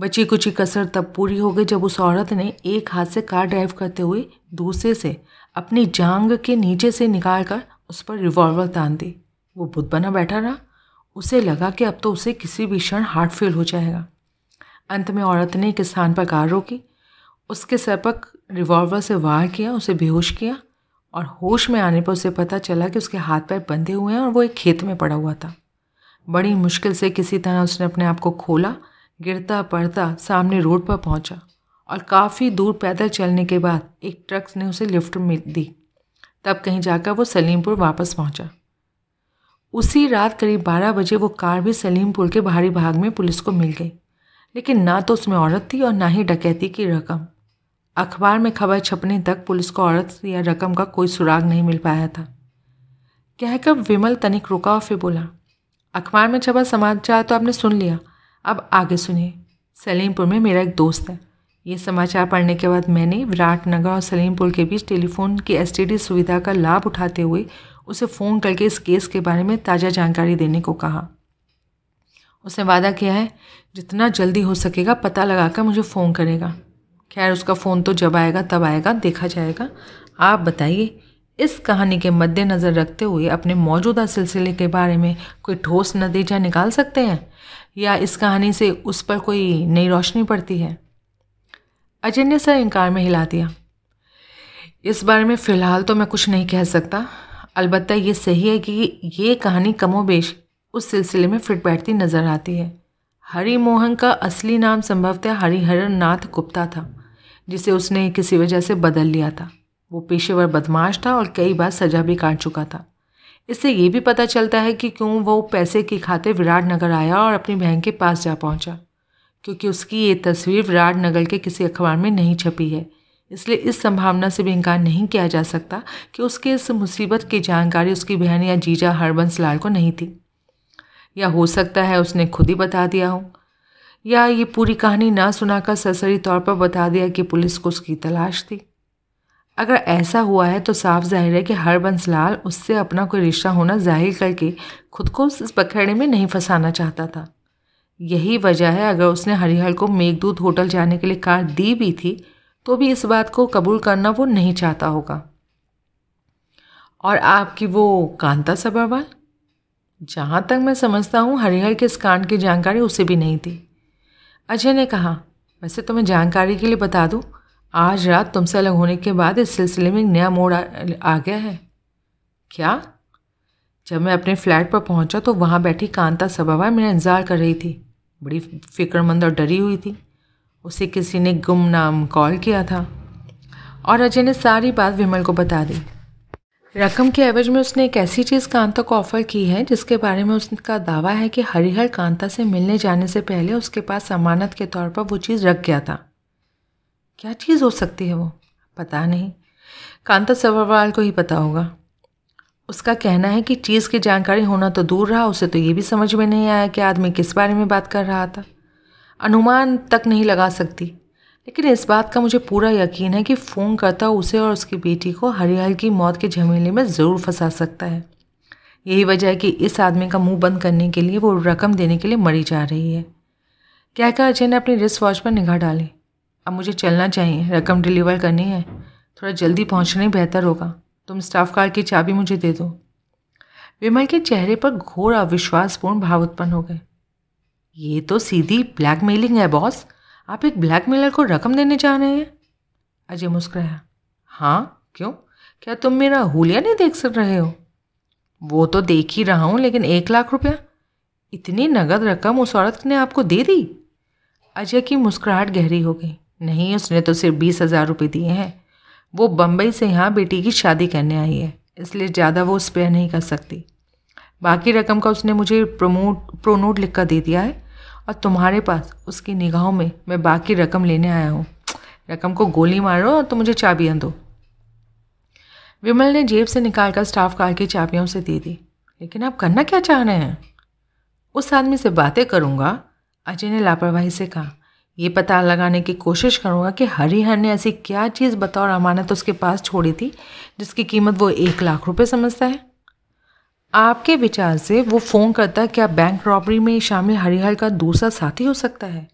बची कुची कसर तब पूरी हो गई जब उस औरत ने एक हाथ से कार ड्राइव करते हुए दूसरे से अपनी जांग के नीचे से निकाल कर उस पर रिवॉल्वर तान दी। वो बुत बना बैठा रहा। उसे लगा कि अब तो उसे किसी भी क्षण हार्ट फेल हो जाएगा। अंत में औरत ने एक स्थान पर कार रोकी, उसके सर पर रिवॉल्वर से वार किया, उसे बेहोश किया और होश में आने पर उसे पता चला कि उसके हाथ पैर बंधे हुए हैं और वो एक खेत में पड़ा हुआ था। बड़ी मुश्किल से किसी तरह उसने अपने आप को खोला। गिरता पड़ता सामने रोड पर पहुंचा और काफ़ी दूर पैदल चलने के बाद एक ट्रक ने उसे लिफ्ट में दी। तब कहीं जाकर वो सलीमपुर वापस पहुंचा। उसी रात करीब 12 बजे वो कार भी सलीमपुर के बाहरी भाग में पुलिस को मिल गई, लेकिन ना तो उसमें औरत थी और ना ही डकैती की रकम। अखबार में खबर छपने तक पुलिस को औरत या रकम का कोई सुराग नहीं मिल पाया था। कहकर विमल तनिक रुका और फिर बोला, अखबार में छपा समाचार तो आपने सुन लिया, अब आगे सुनिए। सलीमपुर में मेरा एक दोस्त है। ये समाचार पढ़ने के बाद मैंने विराटनगर और सलीमपुर के बीच टेलीफोन की STD सुविधा का लाभ उठाते हुए उसे फ़ोन करके इस केस के बारे में ताज़ा जानकारी देने को कहा। उसने वादा किया है जितना जल्दी हो सकेगा पता लगाकर मुझे फ़ोन करेगा। खैर, उसका फ़ोन तो जब आएगा तब आएगा, देखा जाएगा। आप बताइए, इस कहानी के मद्देनज़र रखते हुए अपने मौजूदा सिलसिले के बारे में कोई ठोस नतीजा निकाल सकते हैं या इस कहानी से उस पर कोई नई रोशनी पड़ती है? अजय ने सर इनकार में हिला दिया। इस बारे में फ़िलहाल तो मैं कुछ नहीं कह सकता। अलबत्ता ये सही है कि ये कहानी कमोबेश उस सिलसिले में फिट बैठती नज़र आती है। हरिमोहन का असली नाम संभवतः हरिहर नाथ गुप्ता था, जिसे उसने किसी वजह से बदल लिया था। वो पेशेवर बदमाश था और कई बार सजा भी काट चुका था। इससे ये भी पता चलता है कि क्यों वो पैसे की खातिर विराटनगर आया और अपनी बहन के पास जा पहुंचा, क्योंकि उसकी ये तस्वीर विराटनगर के किसी अखबार में नहीं छपी है। इसलिए इस संभावना से भी इनकार नहीं किया जा सकता कि उसके इस मुसीबत की जानकारी उसकी बहन या जीजा हरबंस लाल को नहीं थी, या हो सकता है उसने खुद ही बता दिया हो, या ये पूरी कहानी ना सुनाकर सरसरी तौर पर बता दिया कि पुलिस को उसकी तलाश थी। अगर ऐसा हुआ है तो साफ जाहिर है कि हरबंस लाल उससे अपना कोई रिश्ता होना जाहिर करके खुद को इस पखड़े में नहीं फंसाना चाहता था। यही वजह है अगर उसने हरिहर को मेघदूत होटल जाने के लिए कार दी भी थी तो भी इस बात को कबूल करना वो नहीं चाहता होगा। और आपकी वो कांता सबरवाल, जहाँ तक मैं समझता हूँ हरिहर के इस कांड की जानकारी उसे भी नहीं थी। अजय ने कहा, वैसे तो मैं जानकारी के लिए बता दूँ, आज रात तुमसे अलग होने के बाद इस सिलसिले में एक नया मोड़ आ गया है। क्या? जब मैं अपने फ्लैट पर पहुंचा तो वहाँ बैठी कांता सबाबार मेरा इंतज़ार कर रही थी। बड़ी फ़िक्रमंद और डरी हुई थी। उसे किसी ने गुमनाम कॉल किया था और अजय ने सारी बात विमल को बता दी। रकम के एवज में उसने एक ऐसी चीज़ कांता को ऑफ़र की है जिसके बारे में उसका दावा है कि हरिहर कांता से मिलने जाने से पहले उसके पास जमानत के तौर पर वो चीज़ रख गया था। क्या चीज़ हो सकती है वो? पता नहीं, कांता सबाबार को ही पता होगा। उसका कहना है कि चीज़ की जानकारी होना तो दूर रहा, उसे तो ये भी समझ में नहीं आया कि आदमी किस बारे में बात कर रहा था। अनुमान तक नहीं लगा सकती, लेकिन इस बात का मुझे पूरा यकीन है कि फ़ोन करता उसे और उसकी बेटी को हरिहर की मौत के झमेले में ज़रूर फंसा सकता है। यही वजह है कि इस आदमी का मुंह बंद करने के लिए वो रकम देने के लिए मरी जा रही है। कहकर अजय ने अपनी रिस्ट वॉच पर निगाह डाली। अब मुझे चलना चाहिए, रकम डिलीवर करनी है। थोड़ा जल्दी पहुँचना ही बेहतर होगा। तुम स्टाफ कार की चाबी मुझे दे दो। विमल के चेहरे पर घोर अविश्वासपूर्ण भाव उत्पन्न हो गए। ये तो सीधी ब्लैकमेलिंग है बॉस, आप एक ब्लैकमेलर को रकम देने जा रहे हैं। अजय मुस्कुराया। हाँ, क्यों? क्या तुम मेरा हुलिया नहीं देख सक रहे हो? वो तो देख ही रहा हूँ, लेकिन 1 लाख रुपया, इतनी नगद रकम उस औरत ने आपको दे दी? अजय की मुस्कुराहट गहरी हो गई। नहीं, उसने तो सिर्फ 20,000 रुपये दिए हैं। वो बम्बई से यहाँ बेटी की शादी करने आई है, इसलिए ज़्यादा वो स्पेयर नहीं कर सकती। बाकी रकम का उसने मुझे प्रोनोट लिख कर दे दिया है और तुम्हारे पास उसकी निगाहों में मैं बाकी रकम लेने आया हूँ। रकम को गोली मारो और तो मुझे चाबियाँ दो। विमल ने जेब से निकाल कर स्टाफ कार की चाबियों से दे दी। लेकिन आप करना क्या चाह रहे हैं? उस आदमी से बातें करूँगा, अजय ने लापरवाही से कहा। ये पता लगाने की कोशिश करूँगा कि हरिहर ने ऐसी क्या चीज़ बतौर अमानत उसके पास छोड़ी थी जिसकी कीमत वो 1 लाख रुपये समझता है। आपके विचार से वो फ़ोन करता है, क्या बैंक रॉबरी में शामिल हरिहर का दूसरा साथी हो सकता है?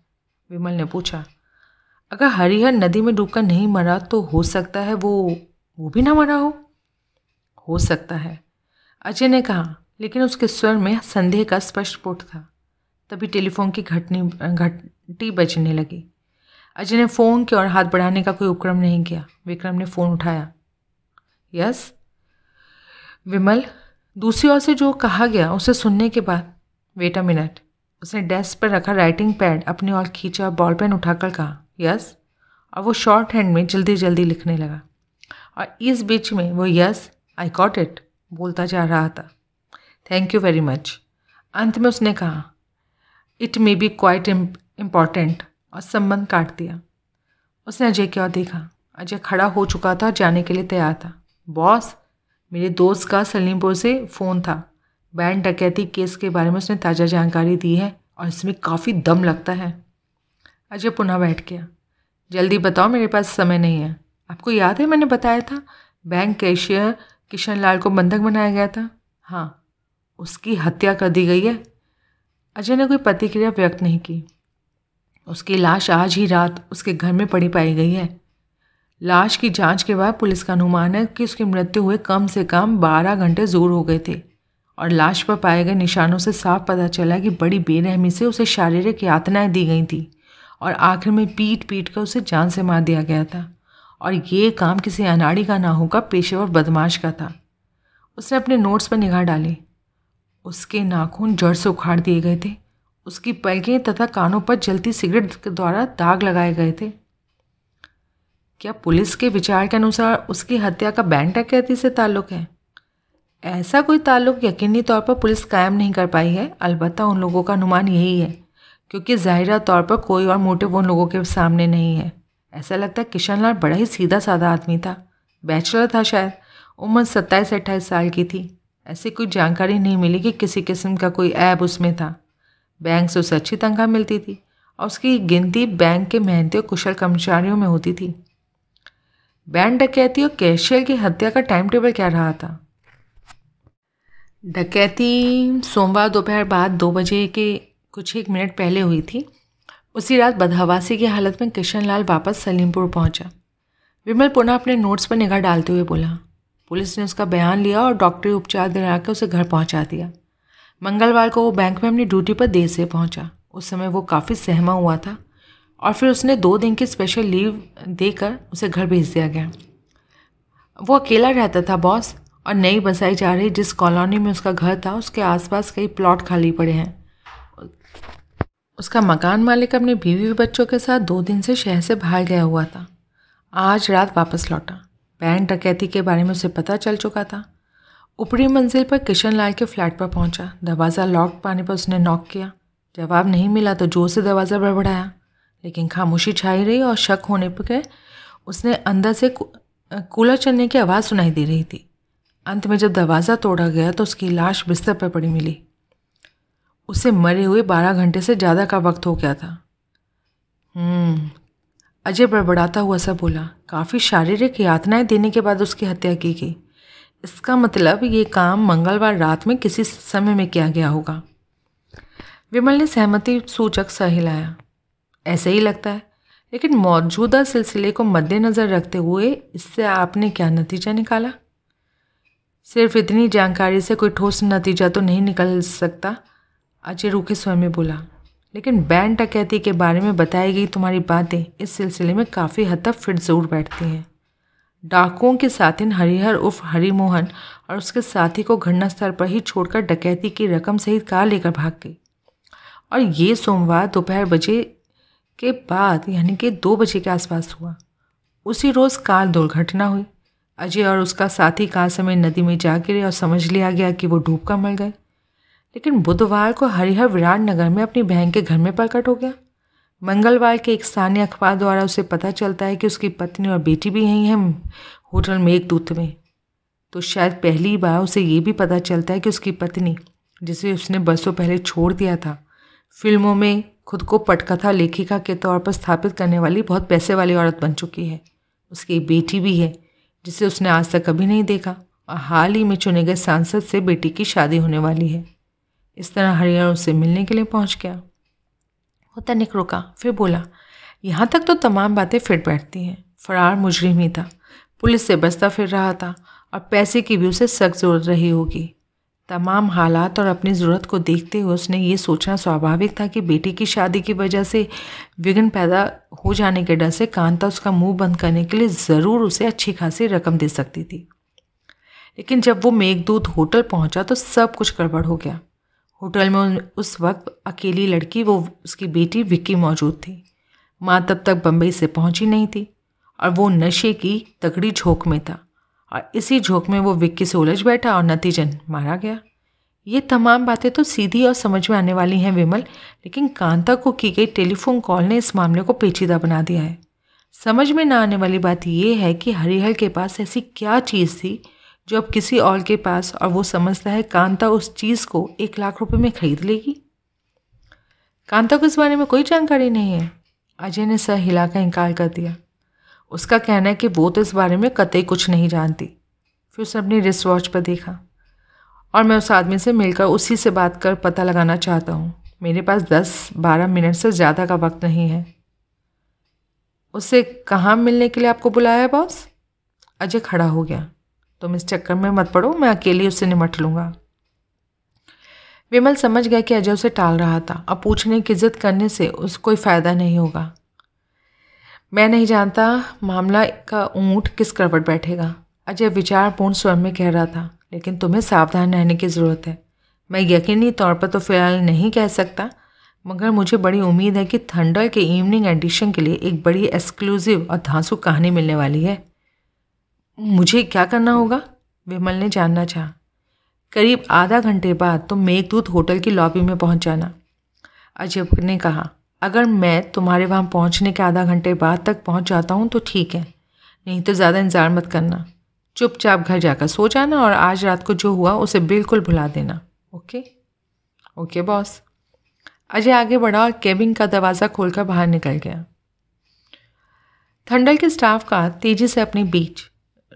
विमल ने पूछा। अगर हरिहर नदी में डूबकर नहीं मरा तो हो सकता है वो भी ना मरा हो सकता है, अजय ने कहा, लेकिन उसके स्वर में संदेह का स्पष्ट स्फुट था। तभी टेलीफोन की घंटी बजने लगी। अजय ने फ़ोन की ओर हाथ बढ़ाने का कोई उपक्रम नहीं किया। विक्रम ने फ़ोन उठाया। यस विमल, दूसरी ओर से जो कहा गया उसे सुनने के बाद वेट अ मिनट, उसने डेस्क पर रखा राइटिंग पैड अपनी ओर खींचा और बॉल पेन उठाकर कहा यस, और वो शॉर्ट हैंड में जल्दी जल्दी लिखने लगा। और इस बीच में वो यस आई गॉट इट बोलता जा रहा था। थैंक यू वेरी मच, अंत में उसने कहा। It may be quite important, और संबंध काट दिया। उसने अजय की ओर देखा। अजय खड़ा हो चुका था और जाने के लिए तैयार था। बॉस, मेरे दोस्त का सलीमपुर से फ़ोन था। बैंक डकैती केस के बारे में उसने ताज़ा जानकारी दी है और इसमें काफ़ी दम लगता है। अजय पुनः बैठ गया। जल्दी बताओ, मेरे पास समय नहीं है। आपको याद है मैंने बताया था बैंक कैशियर किशन लाल को बंधक बनाया गया था? हाँ, उसकी हत्या कर दी गई है। अजय ने कोई प्रतिक्रिया व्यक्त नहीं की। उसकी लाश आज ही रात उसके घर में पड़ी पाई गई है। लाश की जांच के बाद पुलिस का अनुमान है कि उसकी मृत्यु हुए कम से कम 12 घंटे ज़रूर हो गए थे, और लाश पर पाए गए निशानों से साफ पता चला कि बड़ी बेरहमी से उसे शारीरिक यातनाएं दी गई थी और आखिर में पीट पीट कर उसे जान से मार दिया गया था। और ये काम किसी अनाड़ी का ना होकर पेशेवर बदमाश का था। उसने अपने नोट्स पर निगाह डाली। उसके नाखून जड़ से उखाड़ दिए गए थे। उसकी पलकें तथा कानों पर जलती सिगरेट के द्वारा दाग लगाए गए थे। क्या पुलिस के विचार के अनुसार उसकी हत्या का बैंक डकैती से ताल्लुक़ है? ऐसा कोई ताल्लुक़ यकीनी तौर पर पुलिस कायम नहीं कर पाई है। अलबत्ता उन लोगों का अनुमान यही है, क्योंकि ज़ाहिरा तौर पर कोई और मोटिव उन लोगों के सामने नहीं है। ऐसा लगता है किशन लाल बड़ा ही सीधा साधा आदमी था। बैचलर था शायद, उम्र 27-28 साल की थी। ऐसी कोई जानकारी नहीं मिली कि किसी किस्म का कोई ऐब उसमें था। बैंक से उसे अच्छी तनख्वाह मिलती थी और उसकी गिनती बैंक के मेहनती और कुशल कर्मचारियों में होती थी। बैंक डकैती और कैशियर की हत्या का टाइम टेबल क्या रहा था? डकैती सोमवार दोपहर बाद 2 बजे के कुछ 1 मिनट पहले हुई थी। उसी रात बदहवासी की हालत में किशन लाल वापस सलीमपुर पहुंचा। विमल पुनः अपने नोट्स पर निगाह डालते हुए बोला। पुलिस ने उसका बयान लिया और डॉक्टरी उपचार दिलाकर उसे घर पहुँचा दिया। मंगलवार को वो बैंक में अपनी ड्यूटी पर देर से पहुँचा। उस समय वो काफ़ी सहमा हुआ था और फिर उसने 2 दिन की स्पेशल लीव देकर उसे घर भेज दिया गया। वो अकेला रहता था बॉस, और नई बसाई जा रही जिस कॉलोनी में उसका घर था उसके आसपास कई प्लॉट खाली पड़े हैं। उसका मकान मालिक अपने बीवी बच्चों के साथ 2 दिन से शहर से बाहर गया हुआ था। आज रात वापस लौटा। बैंक डकैती के बारे में उसे पता चल चुका था। ऊपरी मंजिल पर किशन लाल के फ्लैट पर पहुंचा। दरवाज़ा लॉक पाने पर उसने नॉक किया। जवाब नहीं मिला तो जोर से दरवाज़ा बड़बड़ाया, लेकिन खामोशी छाई रही और शक होने पर उसने अंदर से कूलर चलने की आवाज़ सुनाई दे रही थी। अंत में जब दरवाज़ा तोड़ा गया तो उसकी लाश बिस्तर पर पड़ी मिली। उसे मरे हुए 12 घंटे से ज़्यादा का वक्त हो गया था। अजय बड़बड़ाता हुआ सा बोला, काफ़ी शारीरिक यातनाएं देने के बाद उसकी हत्या की गई। इसका मतलब ये काम मंगलवार रात में किसी समय में किया गया होगा। विमल ने सहमति सूचक सा हिलाया। ऐसे ही लगता है, लेकिन मौजूदा सिलसिले को मद्देनज़र रखते हुए इससे आपने क्या नतीजा निकाला? सिर्फ इतनी जानकारी से कोई ठोस नतीजा तो नहीं निकल सकता, अजय रूखे स्वर में बोला। लेकिन बैंक डकैती के बारे में बताई गई तुम्हारी बातें इस सिलसिले में काफ़ी हद तक फिट जोर बैठती हैं। डाकुओं के साथिन हरिहर उर्फ हरिमोहन और उसके साथी को घटनास्थल पर ही छोड़कर डकैती की रकम सहित कार लेकर भाग गई और ये सोमवार दोपहर के बाद यानी कि 2 बजे के आसपास हुआ। उसी रोज़ कार दुर्घटना हुई। अजय और उसका साथी कार समय नदी में जा गिरे और समझ लिया गया कि वो डूब कर मर गए। लेकिन बुधवार को हरिहर विराटनगर में अपनी बहन के घर में प्रकट हो गया। मंगलवार के एक स्थानीय अखबार द्वारा उसे पता चलता है कि उसकी पत्नी और बेटी भी यहीं हैं, होटल मेघदूत में। तो शायद पहली बार उसे ये भी पता चलता है कि उसकी पत्नी, जिसे उसने बरसों पहले छोड़ दिया था, फिल्मों में खुद को पटकथा लेखिका के तौर पर स्थापित करने वाली बहुत पैसे वाली औरत बन चुकी है। उसकी बेटी भी है जिसे उसने आज तक कभी नहीं देखा और हाल ही में चुने गए सांसद से बेटी की शादी होने वाली है। इस तरह हरिहर उससे मिलने के लिए पहुंच गया। वो तनिक रुका, फिर बोला, यहाँ तक तो तमाम बातें फिट बैठती हैं। फरार मुजरिम ही था, पुलिस से बचता फिर रहा था और पैसे की भी उसे सख्त जरूरत रही होगी। तमाम हालात और अपनी ज़रूरत को देखते हुए उसने ये सोचना स्वाभाविक था कि बेटी की शादी की वजह से विघ्न पैदा हो जाने के डर से कांता उसका मुँह बंद करने के लिए ज़रूर उसे अच्छी खासी रकम दे सकती थी। लेकिन जब वो मेघदूत होटल पहुँचा तो सब कुछ गड़बड़ हो गया। होटल में उस वक्त अकेली लड़की वो उसकी बेटी विक्की मौजूद थी। माँ तब तक बम्बई से पहुँची नहीं थी और वो नशे की तगड़ी झोंक में था और इसी झोंक में वो विक्की से उलझ बैठा और नतीजन मारा गया। ये तमाम बातें तो सीधी और समझ में आने वाली हैं विमल, लेकिन कांता को की गई टेलीफोन कॉल ने इस मामले को पेचीदा बना दिया है। समझ में ना आने वाली बात यह है कि हरिहर के पास ऐसी क्या चीज़ थी जो अब किसी और के पास, और वो समझता है कांता उस चीज़ को 1 लाख रुपए में खरीद लेगी। कांता को इस बारे में कोई जानकारी नहीं है, अजय ने सर हिलाकर इनकार कर दिया। उसका कहना है कि वो तो इस बारे में कतई कुछ नहीं जानती। फिर उसने अपनी रिस्ट वॉच पर देखा, और मैं उस आदमी से मिलकर उसी से बात कर पता लगाना चाहता हूँ। मेरे पास 10-12 मिनट से ज़्यादा का वक्त नहीं है। उससे कहाँ मिलने के लिए आपको बुलाया है बॉस? अजय खड़ा हो गया। तुम इस चक्कर में मत पड़ो, मैं अकेली उससे निमट लूँगा। विमल समझ गया कि अजय उसे टाल रहा था। अब पूछने की जिद करने से उसको कोई फ़ायदा नहीं होगा। मैं नहीं जानता मामला का ऊँट किस करवट बैठेगा, अजय विचारपूर्ण स्वर में कह रहा था, लेकिन तुम्हें सावधान रहने की ज़रूरत है। मैं यकीनी तौर पर तो फ़िलहाल नहीं कह सकता, मगर मुझे बड़ी उम्मीद है कि थंडर के इवनिंग एडिशन के लिए एक बड़ी एक्सक्लूसिव और धांसू कहानी मिलने वाली है। मुझे क्या करना होगा? विमल ने जानना चाहा। करीब आधा घंटे बाद तुम मेघदूत होटल की लॉबी में पहुंच जाना, अजय ने कहा। अगर मैं तुम्हारे वहां पहुंचने के आधा घंटे बाद तक पहुंच जाता हूं तो ठीक है, नहीं तो ज़्यादा इंतज़ार मत करना। चुपचाप घर जाकर सो जाना और आज रात को जो हुआ उसे बिल्कुल भुला देना। ओके? Okay boss. अजय आगे बढ़ा और केबिन का दरवाज़ा खोलकर बाहर निकल गया। थंडर के स्टाफ का तेज़ी से अपने बीच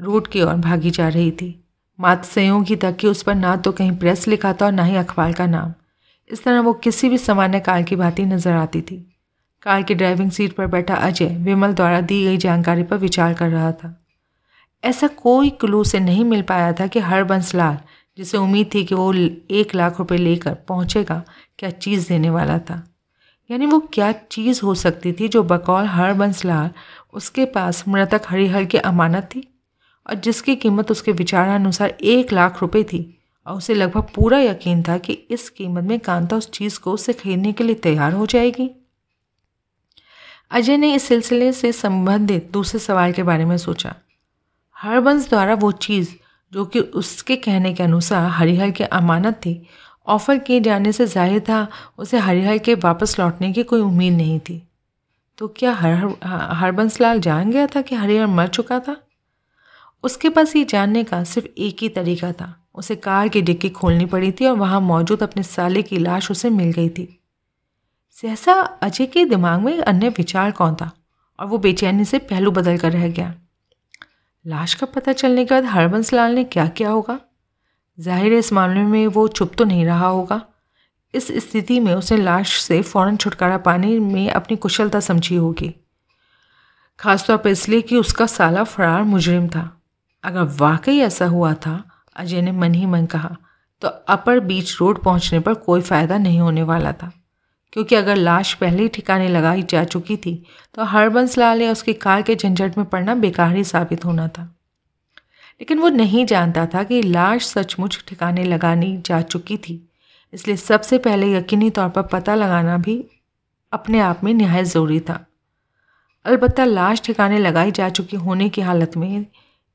रोड की ओर भागी जा रही थी। मात्र संयोग ही था कि उस पर ना तो कहीं प्रेस लिखा था और ना ही अखबार का नाम। इस तरह वो किसी भी सामान्य कार की भांति नजर आती थी। कार की ड्राइविंग सीट पर बैठा अजय विमल द्वारा दी गई जानकारी पर विचार कर रहा था। ऐसा कोई क्लू से नहीं मिल पाया था कि हरबंस लाल, जिसे उम्मीद थी कि वो 1 लाख रुपए लेकर पहुँचेगा, क्या चीज़ देने वाला था। यानी वो क्या चीज़ हो सकती थी जो बकौल हरबंस लाल उसके पास मृतक हरिहर की अमानत थी और जिसकी कीमत उसके विचारानुसार 1,00,000 रुपये थी, और उसे लगभग पूरा यकीन था कि इस कीमत में कांता उस चीज़ को उससे खरीदने के लिए तैयार हो जाएगी। अजय ने इस सिलसिले से संबंधित दूसरे सवाल के बारे में सोचा। हरबंस द्वारा वो चीज़ जो कि उसके कहने के अनुसार हरिहर की अमानत थी, ऑफ़र किए जाने से जाहिर था उसे हरिहर के वापस लौटने की कोई उम्मीद नहीं थी। तो क्या हरबंस लाल जान गया था कि हरिहर मर चुका था? उसके पास ये जानने का सिर्फ एक ही तरीका था, उसे कार की डिक्की खोलनी पड़ी थी और वहाँ मौजूद अपने साले की लाश उसे मिल गई थी। सहसा अजय के दिमाग में अन्य विचार कौन था और वो बेचैनी से पहलू बदल कर रह गया। लाश का पता चलने के बाद हरबंस लाल ने क्या किया होगा? जाहिर है इस मामले में वो चुप तो नहीं रहा होगा। इस स्थिति में उसने लाश से फौरन छुटकारा पाने में अपनी कुशलता समझी होगी, खासतौर पर इसलिए कि उसका साला फरार मुजरिम था। अगर वाकई ऐसा हुआ था, अजय ने मन ही मन कहा, तो अपर बीच रोड पहुंचने पर कोई फ़ायदा नहीं होने वाला था, क्योंकि अगर लाश पहले ही ठिकाने लगाई जा चुकी थी तो हरबंस लाल या उसकी कार के झंझट में पड़ना बेकार ही साबित होना था। लेकिन वो नहीं जानता था कि लाश सचमुच ठिकाने लगानी जा चुकी थी, इसलिए सबसे पहले यकीनी तौर पर पता लगाना भी अपने आप में निहायत ज़रूरी था। अलबत्ता लाश ठिकाने लगाई जा चुकी होने की हालत में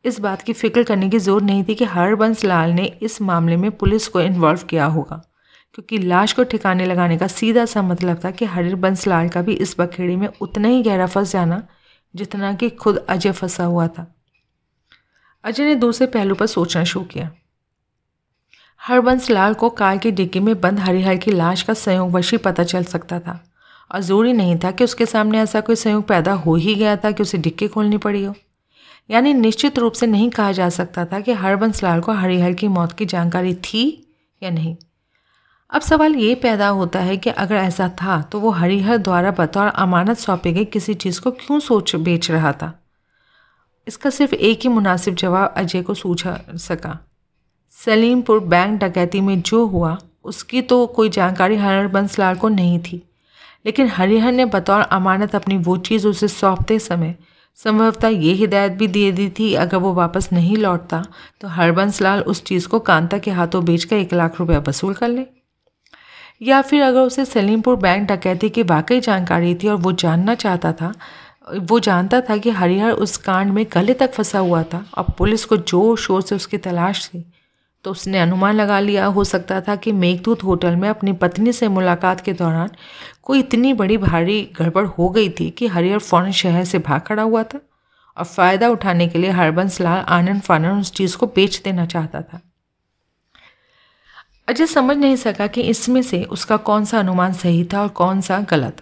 इस बात की फ़िक्र करने की ज़रूरत नहीं थी कि हरबंस लाल ने इस मामले में पुलिस को इन्वॉल्व किया होगा, क्योंकि लाश को ठिकाने लगाने का सीधा सा मतलब था कि हरबंस लाल का भी इस बखेड़े में उतना ही गहरा फंस जाना जितना कि खुद अजय फंसा हुआ था। अजय ने दूसरे पहलू पर सोचना शुरू किया। हरबंस लाल को कार की डिक्की में बंद हरिहर की लाश का संयोगवश ही पता चल सकता था, और ज़रूरी नहीं था कि उसके सामने ऐसा कोई संयोग पैदा हो ही गया था कि उसे डिक्की खोलनी पड़ी हो। यानी निश्चित रूप से नहीं कहा जा सकता था कि हरबंस लाल को हरिहर की मौत की जानकारी थी या नहीं। अब सवाल ये पैदा होता है कि अगर ऐसा था तो वो हरिहर द्वारा बतौर अमानत सौंपी गई किसी चीज़ को क्यों बेच रहा था? इसका सिर्फ एक ही मुनासिब जवाब अजय को सूझ सका। सलीमपुर बैंक डकैती में जो हुआ उसकी तो कोई जानकारी हरबंस लाल को नहीं थी, लेकिन हरिहर ने बतौर अमानत अपनी वो चीज़ उसे सौंपते समय संभवतः ये हिदायत भी दे दी थी, अगर वो वापस नहीं लौटता तो हरबंस लाल उस चीज़ को कांता के हाथों बेचकर 1,00,000 रुपया वसूल कर ले। या फिर अगर उसे सलीमपुर बैंक डकैती की वाकई जानकारी थी और वो जानता था कि हरिहर उस कांड में गले तक फंसा हुआ था और पुलिस को जोर शोर से उसकी तलाश थी, तो उसने अनुमान लगा लिया हो सकता था कि मेघदूत होटल में अपनी पत्नी से मुलाकात के दौरान कोई इतनी बड़ी भारी गड़बड़ हो गई थी कि हरिहर फौरन शहर से भाग खड़ा हुआ था और फ़ायदा उठाने के लिए हरबंस लाल आनन फानन उस चीज़ को बेच देना चाहता था। अजय समझ नहीं सका कि इसमें से उसका कौन सा अनुमान सही था और कौन सा गलत।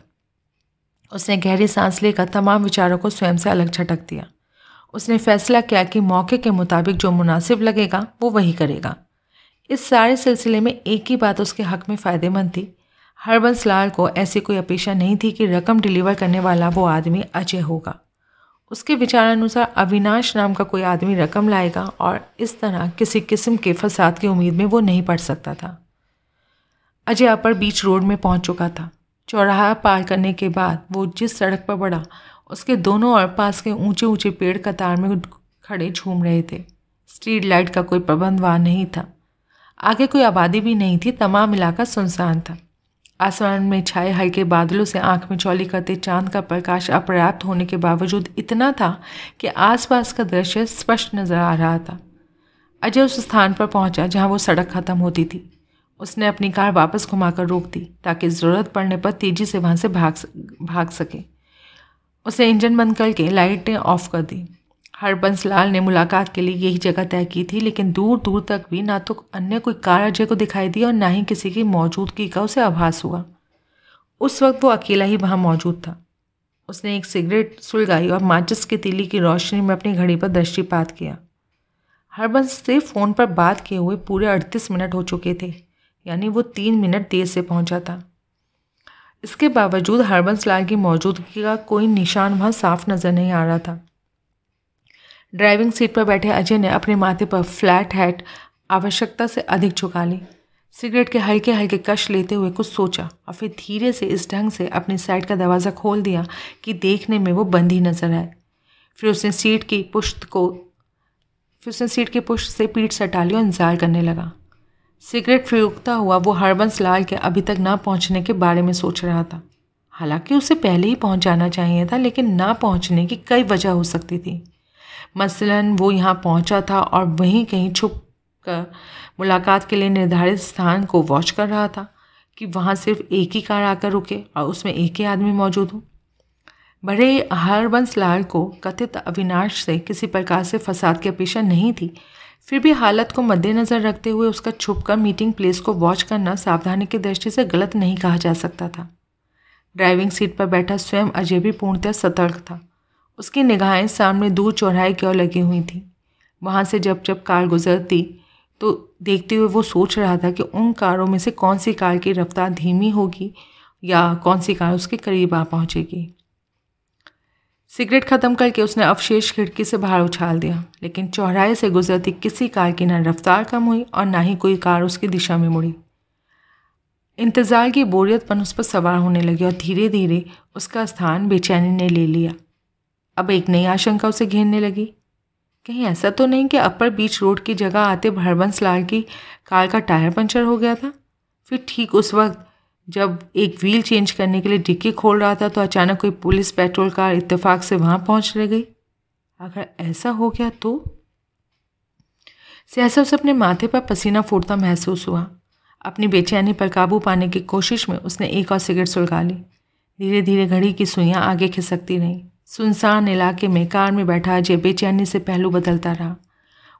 उसने गहरी सांस लेकर तमाम विचारों को स्वयं से अलग झटक दिया। उसने फैसला किया कि मौके के मुताबिक जो मुनासिब लगेगा वो वही करेगा। इस सारे सिलसिले में एक ही बात उसके हक़ में फ़ायदेमंद थी, हरबंस लाल को ऐसी कोई अपेक्षा नहीं थी कि रकम डिलीवर करने वाला वो आदमी अजय होगा। उसके विचारानुसार अविनाश नाम का कोई आदमी रकम लाएगा और इस तरह किसी किस्म के फसाद की उम्मीद में वो नहीं पड़ सकता था। अजय अपर बीच रोड में पहुंच चुका था। चौराहा पार करने के बाद वो जिस सड़क पर बढ़ा उसके दोनों ओर पास के ऊंचे ऊंचे पेड़ कतार में खड़े झूम रहे थे। स्ट्रीट लाइट का कोई प्रबंध वहाँ नहीं था, आगे कोई आबादी भी नहीं थी, तमाम इलाका सुनसान था। आसमान में छाए हल्के बादलों से आँख में चौली करते चांद का प्रकाश अपर्याप्त होने के बावजूद इतना था कि आसपास का दृश्य स्पष्ट नजर आ रहा था। अजय उस स्थान पर पहुंचा जहां वो सड़क खत्म होती थी। उसने अपनी कार वापस घुमाकर रोक दी ताकि ज़रूरत पड़ने पर तेज़ी से वहां से भाग सके। उसने इंजन बंद करके लाइटें ऑफ कर दी। हरबंस लाल ने मुलाकात के लिए यही जगह तय की थी, लेकिन दूर दूर तक भी ना तो अन्य कोई कार अजय को दिखाई दी और ना ही किसी की मौजूदगी का उसे आभास हुआ। उस वक्त वो अकेला ही वहाँ मौजूद था। उसने एक सिगरेट सुलगाई और माचिस की तीली की रोशनी में अपनी घड़ी पर दृष्टिपात किया। हरबंस से फ़ोन पर बात किए हुए पूरे 38 मिनट हो चुके थे, यानी वो 3 मिनट देर से पहुँचा था। इसके बावजूद हरबंस लाल की मौजूदगी का कोई निशान वहाँ साफ नज़र नहीं आ रहा था। ड्राइविंग सीट पर बैठे अजय ने अपने माथे पर फ्लैट हैट आवश्यकता से अधिक झुका ली, सिगरेट के हल्के हल्के कश लेते हुए कुछ सोचा और फिर धीरे से इस ढंग से अपनी साइड का दरवाज़ा खोल दिया कि देखने में वो बंद ही नजर आए। फिर उसने सीट की पुश्त को फिर उसने सीट की पुष्ट से पीठ सटा ली और इंतजार करने लगा। सिगरेट फूकता हुआ वो हरबंस लाल के अभी तक ना पहुंचने के बारे में सोच रहा था। हालांकि उसे पहले ही पहुंच जाना चाहिए था, लेकिन ना पहुंचने की कई वजह हो सकती थी। मसलन वो यहाँ पहुंचा था और वहीं कहीं छुप कर मुलाकात के लिए निर्धारित स्थान को वॉच कर रहा था कि वहाँ सिर्फ एक ही कार आकर रुके और उसमें एक ही आदमी मौजूद हो। बड़े हरबंस लाल को कथित अविनाश से किसी प्रकार से फसाद की अपेक्षा नहीं थी, फिर भी हालत को मद्देनज़र रखते हुए उसका छुपकर मीटिंग प्लेस को वॉच करना सावधानी की दृष्टि से गलत नहीं कहा जा सकता था। ड्राइविंग सीट पर बैठा स्वयं अजय भी पूर्णतः सतर्क था। उसकी निगाहें सामने दूर चौराहे की ओर लगी हुई थीं। वहाँ से जब जब कार गुजरती तो देखते हुए वो सोच रहा था कि उन कारों में से कौन सी कार की रफ्तार धीमी होगी या कौन सी कार उसके करीब आ पहुँचेगी। सिगरेट ख़त्म करके उसने अवशेष खिड़की से बाहर उछाल दिया, लेकिन चौराहे से गुजरती किसी कार की ना रफ्तार कम हुई और ना ही कोई कार उसकी दिशा में मुड़ी। इंतज़ार की बोरियतपन उस पर सवार होने लगी और धीरे धीरे उसका स्थान बेचैनी ने ले लिया। अब एक नई आशंका उसे घेरने लगी। कहीं ऐसा तो नहीं कि अपर बीच रोड की जगह आते हरबंस लाल की कार का टायर पंचर हो गया था। फिर ठीक उस वक्त जब एक व्हील चेंज करने के लिए डिक्की खोल रहा था तो अचानक कोई पुलिस पेट्रोल कार इत्तेफाक से वहाँ पहुँचने गई। अगर ऐसा हो गया तो सहसा उसे अपने माथे पर पसीना फूटता महसूस हुआ। अपनी बेचैनी पर काबू पाने की कोशिश में उसने एक और सिगरेट सुलगा ली। धीरे धीरे घड़ी की सुइयाँ आगे खिसकती रहीं। सुनसान इलाके में कार में बैठा अजय बेचैनी से पहलू बदलता रहा।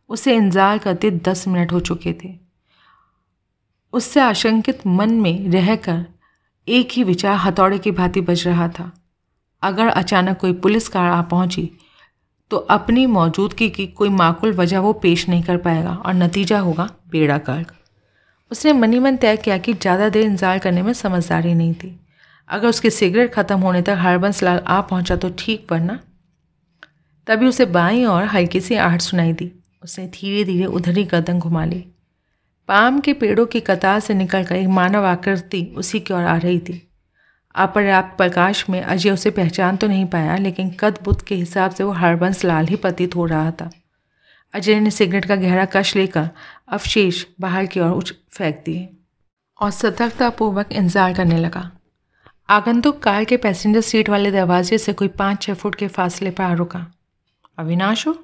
उसे इंतजार करते 10 मिनट हो चुके थे। उससे आशंकित मन में रहकर एक ही विचार हथौड़े की भांति बज रहा था। अगर अचानक कोई पुलिस कार आ पहुंची तो अपनी मौजूदगी की कोई माकूल वजह वो पेश नहीं कर पाएगा और नतीजा होगा बेड़ा गर्क। उसने मनी मन तय किया कि ज़्यादा देर इंतजार करने में समझदारी नहीं थी। अगर उसकी सिगरेट ख़त्म होने तक हरबंस लाल आ पहुंचा तो ठीक, वरना। तभी उसे बाईं ओर हल्की सी आहट सुनाई दी। उसने धीरे धीरे उधर ही कदम घुमा ली। पाम के पेड़ों की कतार से निकलकर एक मानव आकृति उसी की ओर आ रही थी। अपर्याप्त प्रकाश में अजय उसे पहचान तो नहीं पाया, लेकिन कद बुद्ध के हिसाब से वो हरबंस लाल ही पतित हो रहा था। अजय ने सिगरेट का गहरा कश लेकर अवशेष बाहर की ओर फेंक दिए और सतर्कतापूर्वक इंतजार करने लगा। आगंतुक कार के पैसेंजर सीट वाले दरवाजे से कोई 5-6 फुट के फासले पर रुका। अविनाश हो?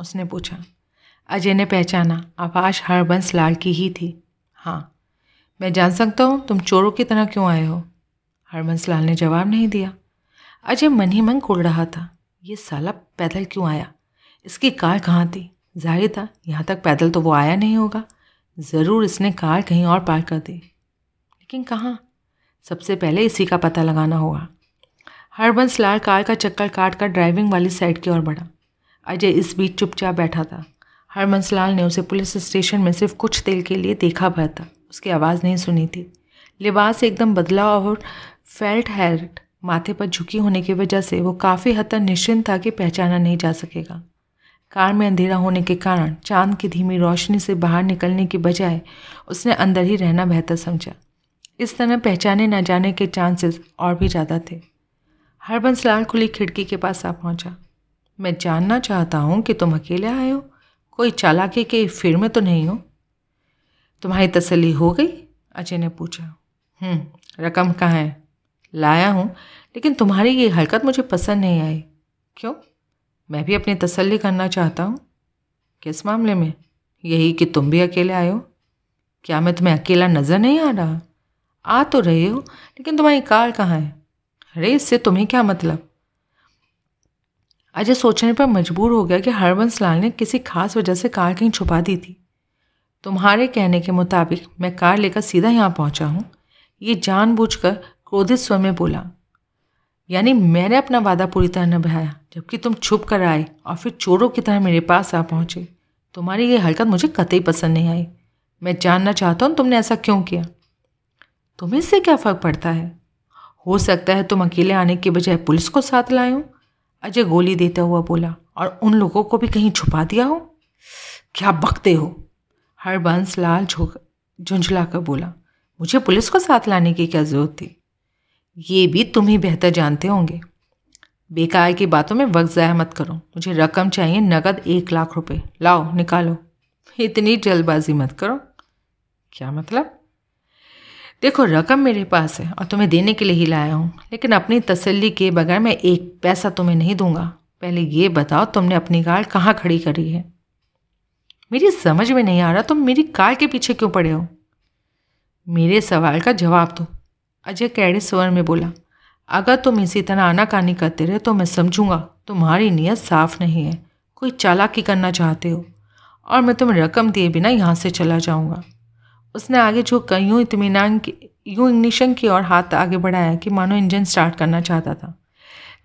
उसने पूछा। अजय ने पहचाना, आवाज़ हरबंस लाल की ही थी। हाँ, मैं जान सकता हूँ तुम चोरों की तरह क्यों आए हो? हरबंस लाल ने जवाब नहीं दिया। अजय मन ही मन घूर रहा था। ये साला पैदल क्यों आया? इसकी कार कहाँ थी? जाहिर था यहाँ तक पैदल तो वो आया नहीं होगा। ज़रूर इसने कार कहीं और पार कर दी, लेकिन कहाँ? सबसे पहले इसी का पता लगाना होगा। हरबंस लाल कार का चक्कर काट कर ड्राइविंग वाली साइड की ओर बढ़ा। अजय इस बीच चुपचाप बैठा था। हरबंस लाल ने उसे पुलिस स्टेशन में सिर्फ कुछ देर के लिए देखा भर था, उसकी आवाज़ नहीं सुनी थी। लिबास एकदम बदला और फेल्ट हैट माथे पर झुकी होने की वजह से वो काफ़ी हद तक निश्चिंत था कि पहचाना नहीं जा सकेगा। कार में अंधेरा होने के कारण चांद की धीमी रोशनी से बाहर निकलने की बजाय उसने अंदर ही रहना बेहतर समझा। इस तरह पहचाने न जाने के चांसेस और भी ज़्यादा थे। हरबंस लाल खुली खिड़की के पास आ पहुंचा। मैं जानना चाहता हूं कि तुम अकेले आए हो, कोई चालाकी के फिर में तो नहीं हो? तुम्हारी तसल्ली हो गई? अजय ने पूछा। रकम कहाँ है? लाया हूं, लेकिन तुम्हारी ये हरकत मुझे पसंद नहीं आई। क्यों? मैं भी अपनी तसल्ली करना चाहता हूँ। किस मामले में? यही कि तुम भी अकेले आए हो। क्या मैं तुम्हें अकेला नज़र नहीं आ रहा? आ तो रहे हो, लेकिन तुम्हारी कार कहाँ है? अरे इससे तुम्हें क्या मतलब? अजय सोचने पर मजबूर हो गया कि हरबंस लाल ने किसी खास वजह से कार कहीं छुपा दी थी। तुम्हारे कहने के मुताबिक मैं कार लेकर सीधा यहाँ पहुँचा हूँ, ये जानबूझकर क्रोधित स्वर में बोला। यानी मैंने अपना वादा पूरी तरह निभाया, जबकि तुम छुप कर आए और फिर चोरों की तरह मेरे पास आ पहुँचे। तुम्हारी ये हरकत मुझे कतई पसंद नहीं आई। मैं जानना चाहता हूँ तुमने ऐसा क्यों किया। तुम्हें इससे क्या फ़र्क पड़ता है? हो सकता है तुम अकेले आने के बजाय पुलिस को साथ लाए हो, अजय गोली देता हुआ बोला, और उन लोगों को भी कहीं छुपा दिया हो। क्या बकते हो? हरबंस लाल झुंझला कर बोला। मुझे पुलिस को साथ लाने की क्या ज़रूरत थी? ये भी तुम ही बेहतर जानते होंगे। बेकार की बातों में वक्त ज़ाया मत करो। मुझे रकम चाहिए, नकद 1 लाख रुपए। लाओ, निकालो। इतनी जल्दबाजी मत करो। क्या मतलब? देखो, रकम मेरे पास है और तुम्हें देने के लिए ही लाया हूँ, लेकिन अपनी तसल्ली के बगैर मैं एक पैसा तुम्हें नहीं दूंगा। पहले ये बताओ, तुमने अपनी कार कहाँ खड़ी करी है? मेरी समझ में नहीं आ रहा, तुम मेरी कार के पीछे क्यों पड़े हो? मेरे सवाल का जवाब दो, अजय कैड़े स्वर में बोला। अगर तुम इसी तरह आनाकानी करते रहे तो मैं समझूंगा तुम्हारी नीयत साफ नहीं है, कोई चालाकी करना चाहते हो, और मैं तुम्हें रकम दिए बिना यहाँ से चला जाऊँगा। उसने आगे जो यूँ इत्मीनान की यूँ इग्निशन की और हाथ आगे बढ़ाया कि मानो इंजन स्टार्ट करना चाहता था।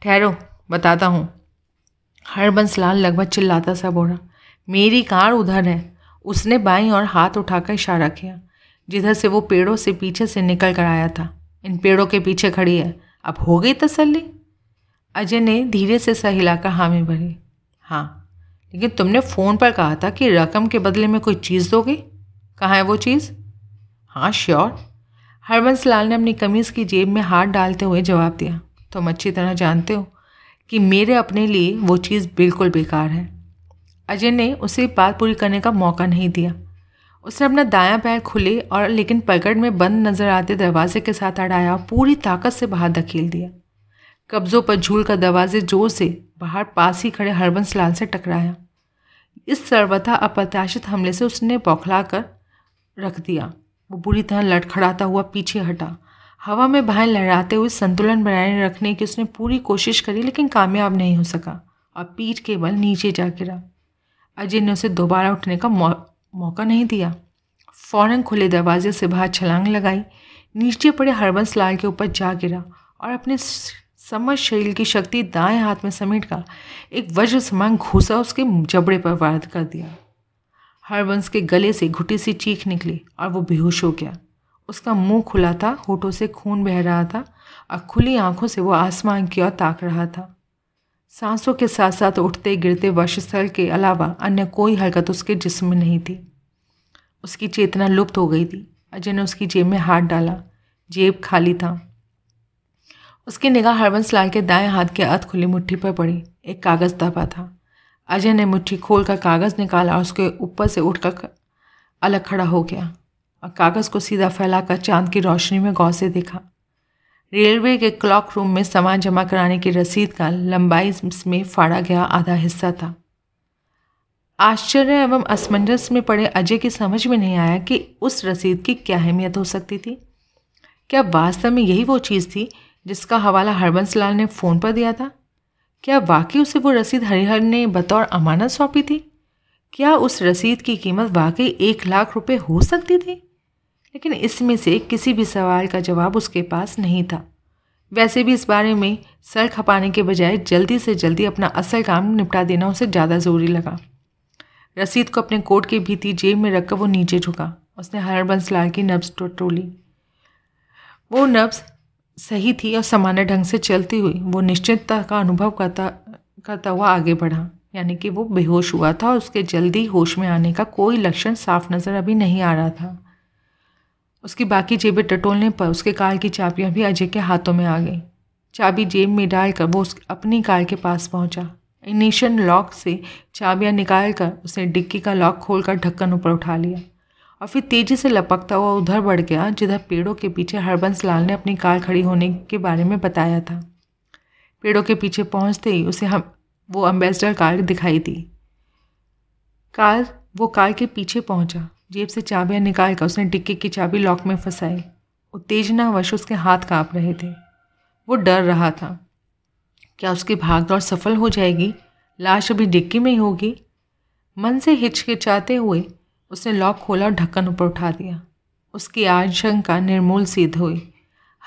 ठहरो, बताता हूँ, हरबंस लाल लगभग चिल्लाता सा बोला। मेरी कार उधर है। उसने बाईं ओर हाथ उठाकर इशारा किया, जिधर से वो पेड़ों से पीछे से निकल कर आया था। इन पेड़ों के पीछे खड़ी है। अब हो गई तसल्ली? अजय ने धीरे से सर हिलाकर हामी भरी। हाँ, लेकिन तुमने फ़ोन पर कहा था कि रकम के बदले में कोई चीज़ दोगे। कहाँ है वो चीज़? हाँ, श्योर। हरबंस लाल ने अपनी कमीज़ की जेब में हाथ डालते हुए जवाब दिया। तुम अच्छी तरह जानते हो कि मेरे अपने लिए वो चीज़ बिल्कुल बेकार है। अजय ने उसे बात पूरी करने का मौका नहीं दिया। उसने अपना दायां पैर खुले और लेकिन पकड़ में बंद नज़र आते दरवाजे के साथ अड़ाया, पूरी ताकत से बाहर धकेल दिया। कब्ज़ों पर झूल कर दरवाजे ज़ोर से बाहर पास ही खड़े हरबंस लाल से टकराया। इस सर्वथा अप्रत्याशित हमले से उसने बौखला कर रख दिया। वो बुरी तरह लड़खड़ाता हुआ पीछे हटा। हवा में बाहें लहराते हुए संतुलन बनाए रखने की उसने पूरी कोशिश करी, लेकिन कामयाब नहीं हो सका और पीठ के बल नीचे जा गिरा। अजय ने उसे दोबारा उठने का मौका नहीं दिया। फौरन खुले दरवाजे से बाहर छलांग लगाई, नीचे पड़े हरबंस लाल के ऊपर जा गिरा और अपने समस्त शरीर की शक्ति दाएं हाथ में समेटकर एक वज्र समान घूसा उसके जबड़े पर वार कर दिया। हरबंस के गले से घुटी सी चीख निकली और वो बेहोश हो गया। उसका मुंह खुला था, होठों से खून बह रहा था और खुली आंखों से वो आसमान की ओर ताक रहा था। सांसों के साथ साथ उठते गिरते वक्षस्थल के अलावा अन्य कोई हरकत उसके जिस्म में नहीं थी। उसकी चेतना लुप्त हो गई थी। अजय ने उसकी जेब में हाथ डाला, जेब खाली था। उसकी निगाह हरबंस लाल के दाएं हाथ के अर्ध खुली मुट्ठी पर पड़ी। एक कागज़ दबा था। अजय ने मुट्ठी खोलकर कागज़ निकाला और उसके ऊपर से उठकर अलग खड़ा हो गया और कागज़ को सीधा फैलाकर चांद की रोशनी में गौर से देखा। रेलवे के क्लॉक रूम में सामान जमा कराने की रसीद का लंबाई में फाड़ा गया आधा हिस्सा था। आश्चर्य एवं असमंजस में पड़े अजय की समझ में नहीं आया कि उस रसीद की क्या अहमियत हो सकती थी। क्या वास्तव में यही वो चीज़ थी जिसका हवाला हरबंस लाल ने फ़ोन पर दिया था? क्या वाकई उसे वो रसीद हरिहर ने बतौर अमानत सौंपी थी? क्या उस रसीद की कीमत वाकई 1 लाख रुपए हो सकती थी? लेकिन इसमें से किसी भी सवाल का जवाब उसके पास नहीं था। वैसे भी इस बारे में सर खपाने के बजाय जल्दी से जल्दी अपना असल काम निपटा देना उसे ज़्यादा ज़रूरी लगा। रसीद को अपने कोट के भीतर जेब में रखकर वो नीचे झुका। उसने हरबंस लाल की नब्ज़ टटोली। वो नब्ज़ सही थी और सामान्य ढंग से चलती हुई वो निश्चितता का अनुभव करता हुआ आगे बढ़ा। यानी कि वो बेहोश हुआ था और उसके जल्दी होश में आने का कोई लक्षण साफ नज़र अभी नहीं आ रहा था। उसकी बाकी जेबें टटोलने पर उसके कार की चाबियां भी अजय के हाथों में आ गई। चाबी जेब में डालकर वो अपनी कार के पास पहुंचा। इग्निशन लॉक से चाबियाँ निकाल कर उसने डिक्की का लॉक खोलकर ढक्कन ऊपर उठा लिया और फिर तेज़ी से लपकता हुआ उधर बढ़ गया, जिधर पेड़ों के पीछे हरबंस लाल ने अपनी कार खड़ी होने के बारे में बताया था। पेड़ों के पीछे पहुंचते ही उसे वो अम्बेसडर कार दिखाई दी। वो कार के पीछे पहुंचा। जेब से चाबियां निकालकर उसने डिक्की की चाबी लॉक में फंसाई। उत्तेजनावश उसके हाथ काँप रहे थे। वो डर रहा था। क्या उसकी भागदौड़ सफल हो जाएगी? लाश अभी डिक्की में ही होगी। मन से हिचकिचाते हुए उसने लॉक खोला और ढक्कन ऊपर उठा दिया। उसकी आशंका निर्मूल सिद्ध हुई।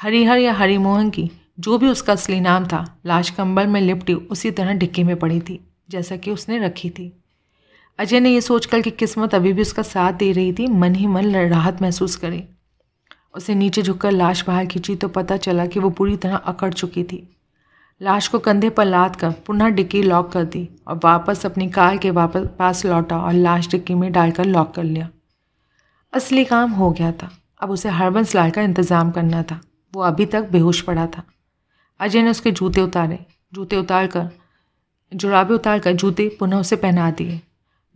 हरिहर या हरिमोहन की जो भी उसका असली नाम था, लाश कंबल में लिपटी उसी तरह डिक्की में पड़ी थी जैसा कि उसने रखी थी। अजय ने यह सोचकर कि किस्मत अभी भी उसका साथ दे रही थी, मन ही मन राहत महसूस करी। उसे नीचे झुककर लाश बाहर खींची तो पता चला कि वो पूरी तरह अकड़ चुकी थी। लाश को कंधे पर लाद कर पुनः डिक्की लॉक कर दी और वापस अपनी कार के पास लौटा और लाश डिक्की में डालकर लॉक कर लिया। असली काम हो गया था। अब उसे हरबंस लाल का इंतज़ाम करना था। वो अभी तक बेहोश पड़ा था। अजय ने उसके जूते उतारे, जुराबें उतार कर जूते पुनः उसे पहना दिए।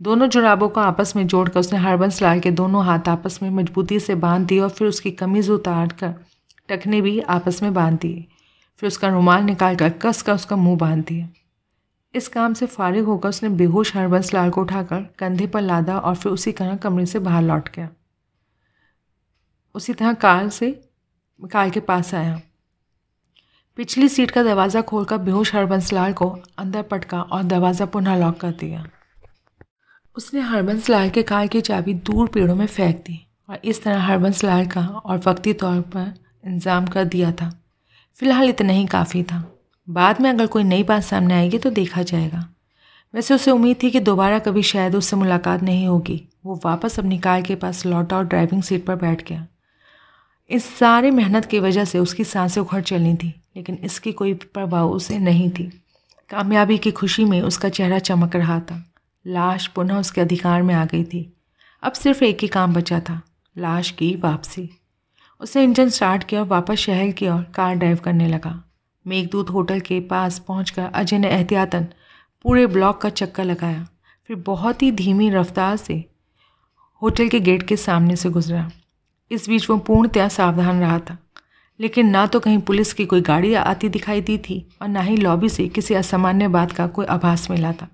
दोनों जुराबों को आपस में जोड़कर उसने हरबंस लाल के दोनों हाथ आपस में मजबूती से बांध दिए और फिर उसकी कमीज़ उतार कर टखने भी आपस में बांध दिए। फिर उसका रुमाल निकाल कर कस कर उसका मुंह बांध दिया। इस काम से फारिग होकर उसने बेहोश हरबंस लाल को उठाकर कंधे पर लादा और फिर उसी तरह कमरे से बाहर लौट गया। उसी तरह कार के पास आया, पिछली सीट का दरवाज़ा खोलकर बेहोश हरबंस लाल को अंदर पटका और दरवाज़ा पुनः लॉक कर दिया। उसने हरबंस लाल के कार की चाबी दूर पेड़ों में फेंक दी और इस तरह हरबंस लाल का और वक्ती तौर पर इंतज़ाम कर दिया था। फ़िलहाल इतना ही काफ़ी था, बाद में अगर कोई नई बात सामने आएगी तो देखा जाएगा। वैसे उसे उम्मीद थी कि दोबारा कभी शायद उससे मुलाकात नहीं होगी। वो वापस अपनी कार के पास लौटा और ड्राइविंग सीट पर बैठ गया। इस सारे मेहनत की वजह से उसकी सांसें उखड़ चलनी थी, लेकिन इसकी कोई परवाह उसे नहीं थी। कामयाबी की खुशी में उसका चेहरा चमक रहा था। लाश पुनः उसके अधिकार में आ गई थी। अब सिर्फ एक ही काम बचा था, लाश की वापसी। उसने इंजन स्टार्ट किया और वापस शहर की ओर कार ड्राइव करने लगा। मेघदूत होटल के पास पहुंचकर अजय ने एहतियातन पूरे ब्लॉक का चक्कर लगाया, फिर बहुत ही धीमी रफ्तार से होटल के गेट के सामने से गुजरा। इस बीच वो पूर्णतया सावधान रहा था, लेकिन ना तो कहीं पुलिस की कोई गाड़ी आती दिखाई दी थी और ना ही लॉबी से किसी असामान्य बात का कोई आभास मिला था।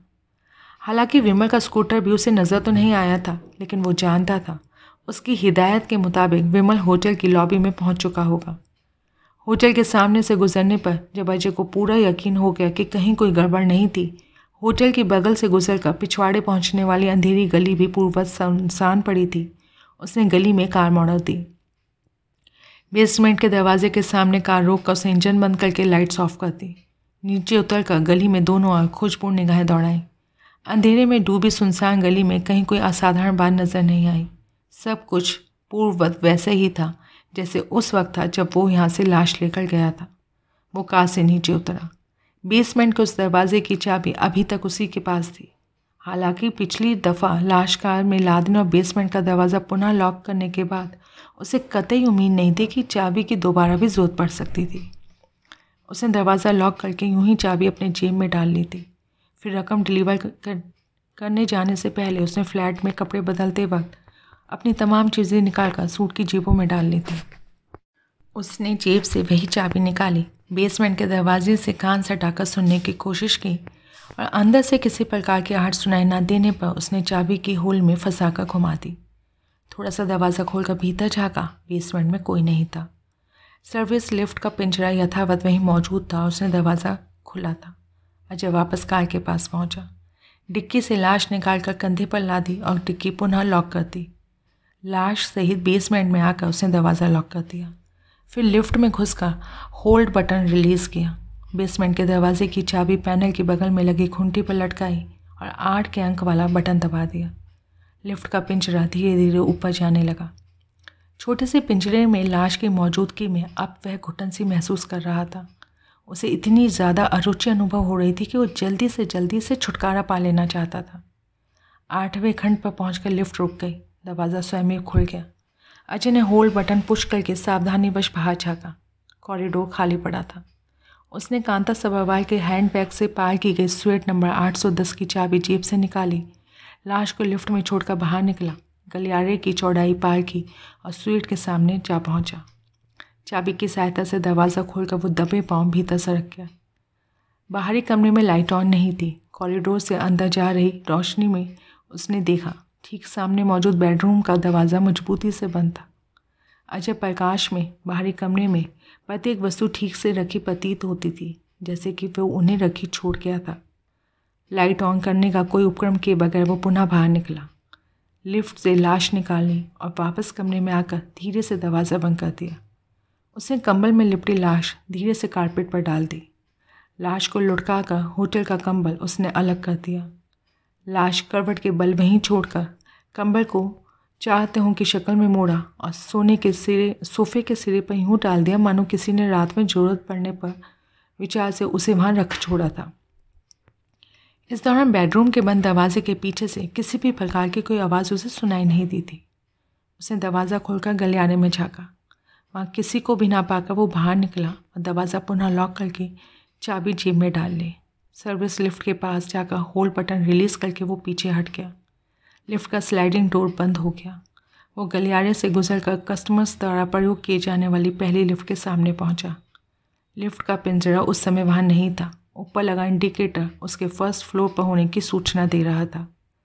हालांकि विमल का स्कूटर भी उसे नज़र तो नहीं आया था, लेकिन वो जानता था उसकी हिदायत के मुताबिक विमल होटल की लॉबी में पहुंच चुका होगा। होटल के सामने से गुजरने पर जब अजय को पूरा यकीन हो गया कि कहीं कोई गड़बड़ नहीं थी, होटल के बगल से गुजरकर पिछवाड़े पहुंचने वाली अंधेरी गली भी पूर्ववत सुनसान पड़ी थी। उसने गली में कार मोड़ दी। बेसमेंट के दरवाजे के सामने कार रोक कर उसने इंजन बंद करके लाइट्स ऑफ कर दी। नीचे उतर कर गली में दोनों ओर खोजपूर्ण निगाहें दौड़ाई। अंधेरे में डूबी सुनसान गली में कहीं कोई असाधारण बात नजर नहीं आई। सब कुछ पूर्ववत वैसे ही था जैसे उस वक्त था जब वो यहाँ से लाश लेकर गया था। वो कार से नीचे उतरा। बेसमेंट के उस दरवाजे की चाबी अभी तक उसी के पास थी। हालांकि पिछली दफ़ा लाश कार में लादने और बेसमेंट का दरवाज़ा पुनः लॉक करने के बाद उसे कतई उम्मीद नहीं थी कि चाबी की दोबारा भी ज़रूरत पड़ सकती थी। उसने दरवाज़ा लॉक करके यूं ही चाबी अपने जेब में डाल ली थी। फिर रकम डिलीवर करने जाने से पहले उसने फ्लैट में कपड़े बदलते वक्त अपनी तमाम चीज़ें निकालकर सूट की जेबों में डाल ली थी। उसने जेब से वही चाबी निकाली, बेसमेंट के दरवाजे से कान सटाकर सुनने की कोशिश की और अंदर से किसी प्रकार की आहट सुनाई ना देने पर उसने चाबी की होल में फंसाकर घुमा दी। थोड़ा सा दरवाज़ा खोलकर भीतर झाँका, बेसमेंट में कोई नहीं था। सर्विस लिफ्ट का पिंजरा यथावत वहीं मौजूद था और उसने दरवाज़ा खुला था। अजय वापस कार के पास पहुंचा, डिक्की से लाश निकालकर कंधे पर ला दी और डिक्की पुनः लॉक कर दी। लाश सहित बेसमेंट में आकर उसने दरवाज़ा लॉक कर दिया। फिर लिफ्ट में घुसकर होल्ड बटन रिलीज़ किया। बेसमेंट के दरवाजे की चाबी पैनल के बगल में लगी खूंटी पर लटकाई और 8 के अंक वाला बटन दबा दिया। लिफ्ट का पिंजरा धीरे धीरे ऊपर जाने लगा। छोटे से पिंजरे में लाश की मौजूदगी में अब वह घुटन सी महसूस कर रहा था। उसे इतनी ज़्यादा अरुचि अनुभव हो रही थी कि वो जल्दी से छुटकारा पा लेना चाहता था। 8वें खंड पर पहुँच लिफ्ट रुक गई। दरवाज़ा स्वयं ही खुल गया। अजय ने होल्ड बटन पुश करके सावधानीवश बाहर झाँका। कॉरिडोर खाली पड़ा था। उसने कांता सबरवाल के हैंडबैग से पार की गई स्वेट नंबर 810 की चाबी जेब से निकाली। लाश को लिफ्ट में छोड़कर बाहर निकला, गलियारे की चौड़ाई पार की और स्वेट के सामने जा पहुंचा। चाबी की सहायता से दरवाज़ा खोलकर वो दबे पांव भीतर सरक गया। बाहरी कमरे में लाइट ऑन नहीं थी। कॉरिडोर से अंदर जा रही रोशनी में उसने देखा ठीक सामने मौजूद बेडरूम का दरवाज़ा मजबूती से बंद था। अजय प्रकाश में बाहरी कमरे में प्रत्येक वस्तु ठीक से रखी प्रतीत होती थी, जैसे कि वह उन्हें रखी छोड़ गया था। लाइट ऑन करने का कोई उपक्रम किए बगैर वो पुनः बाहर निकला। लिफ्ट से लाश निकाली और वापस कमरे में आकर धीरे से दरवाज़ा बंद कर दिया। उसने कंबल में लिपटी लाश धीरे से कारपेट पर डाल दी। लाश को लुढ़का कर होटल का कंबल उसने अलग कर दिया। लाश करवट के बल वहीं छोड़कर कंबल को चाहते हों की शक्ल में मोड़ा और सोफे के सिरे पर यूँ डाल दिया मानो किसी ने रात में ज़रूरत पड़ने पर विचार से उसे वहाँ रख छोड़ा था। इस दौरान बेडरूम के बंद दरवाजे के पीछे से किसी भी प्रकार की कोई आवाज़ उसे सुनाई नहीं दी थी। उसने दरवाज़ा खोलकर गलियारे में झाँका, वहाँ किसी को भी ना पाकर वो बाहर निकला और दरवाज़ा पुनः लॉक करके चाबी जेब में डाल ली। सर्विस लिफ्ट के पास जाकर होल्ड बटन रिलीज़ करके वो पीछे हट गया। लिफ्ट का स्लाइडिंग डोर बंद हो गया। वो गलियारे से गुजरकर कस्टमर्स द्वारा प्रयोग किए जाने वाली पहली लिफ्ट के सामने पहुंचा। लिफ्ट का पिंजरा उस समय वहाँ नहीं था। ऊपर लगा इंडिकेटर उसके फर्स्ट फ्लोर पर होने की सूचना दे रहा था।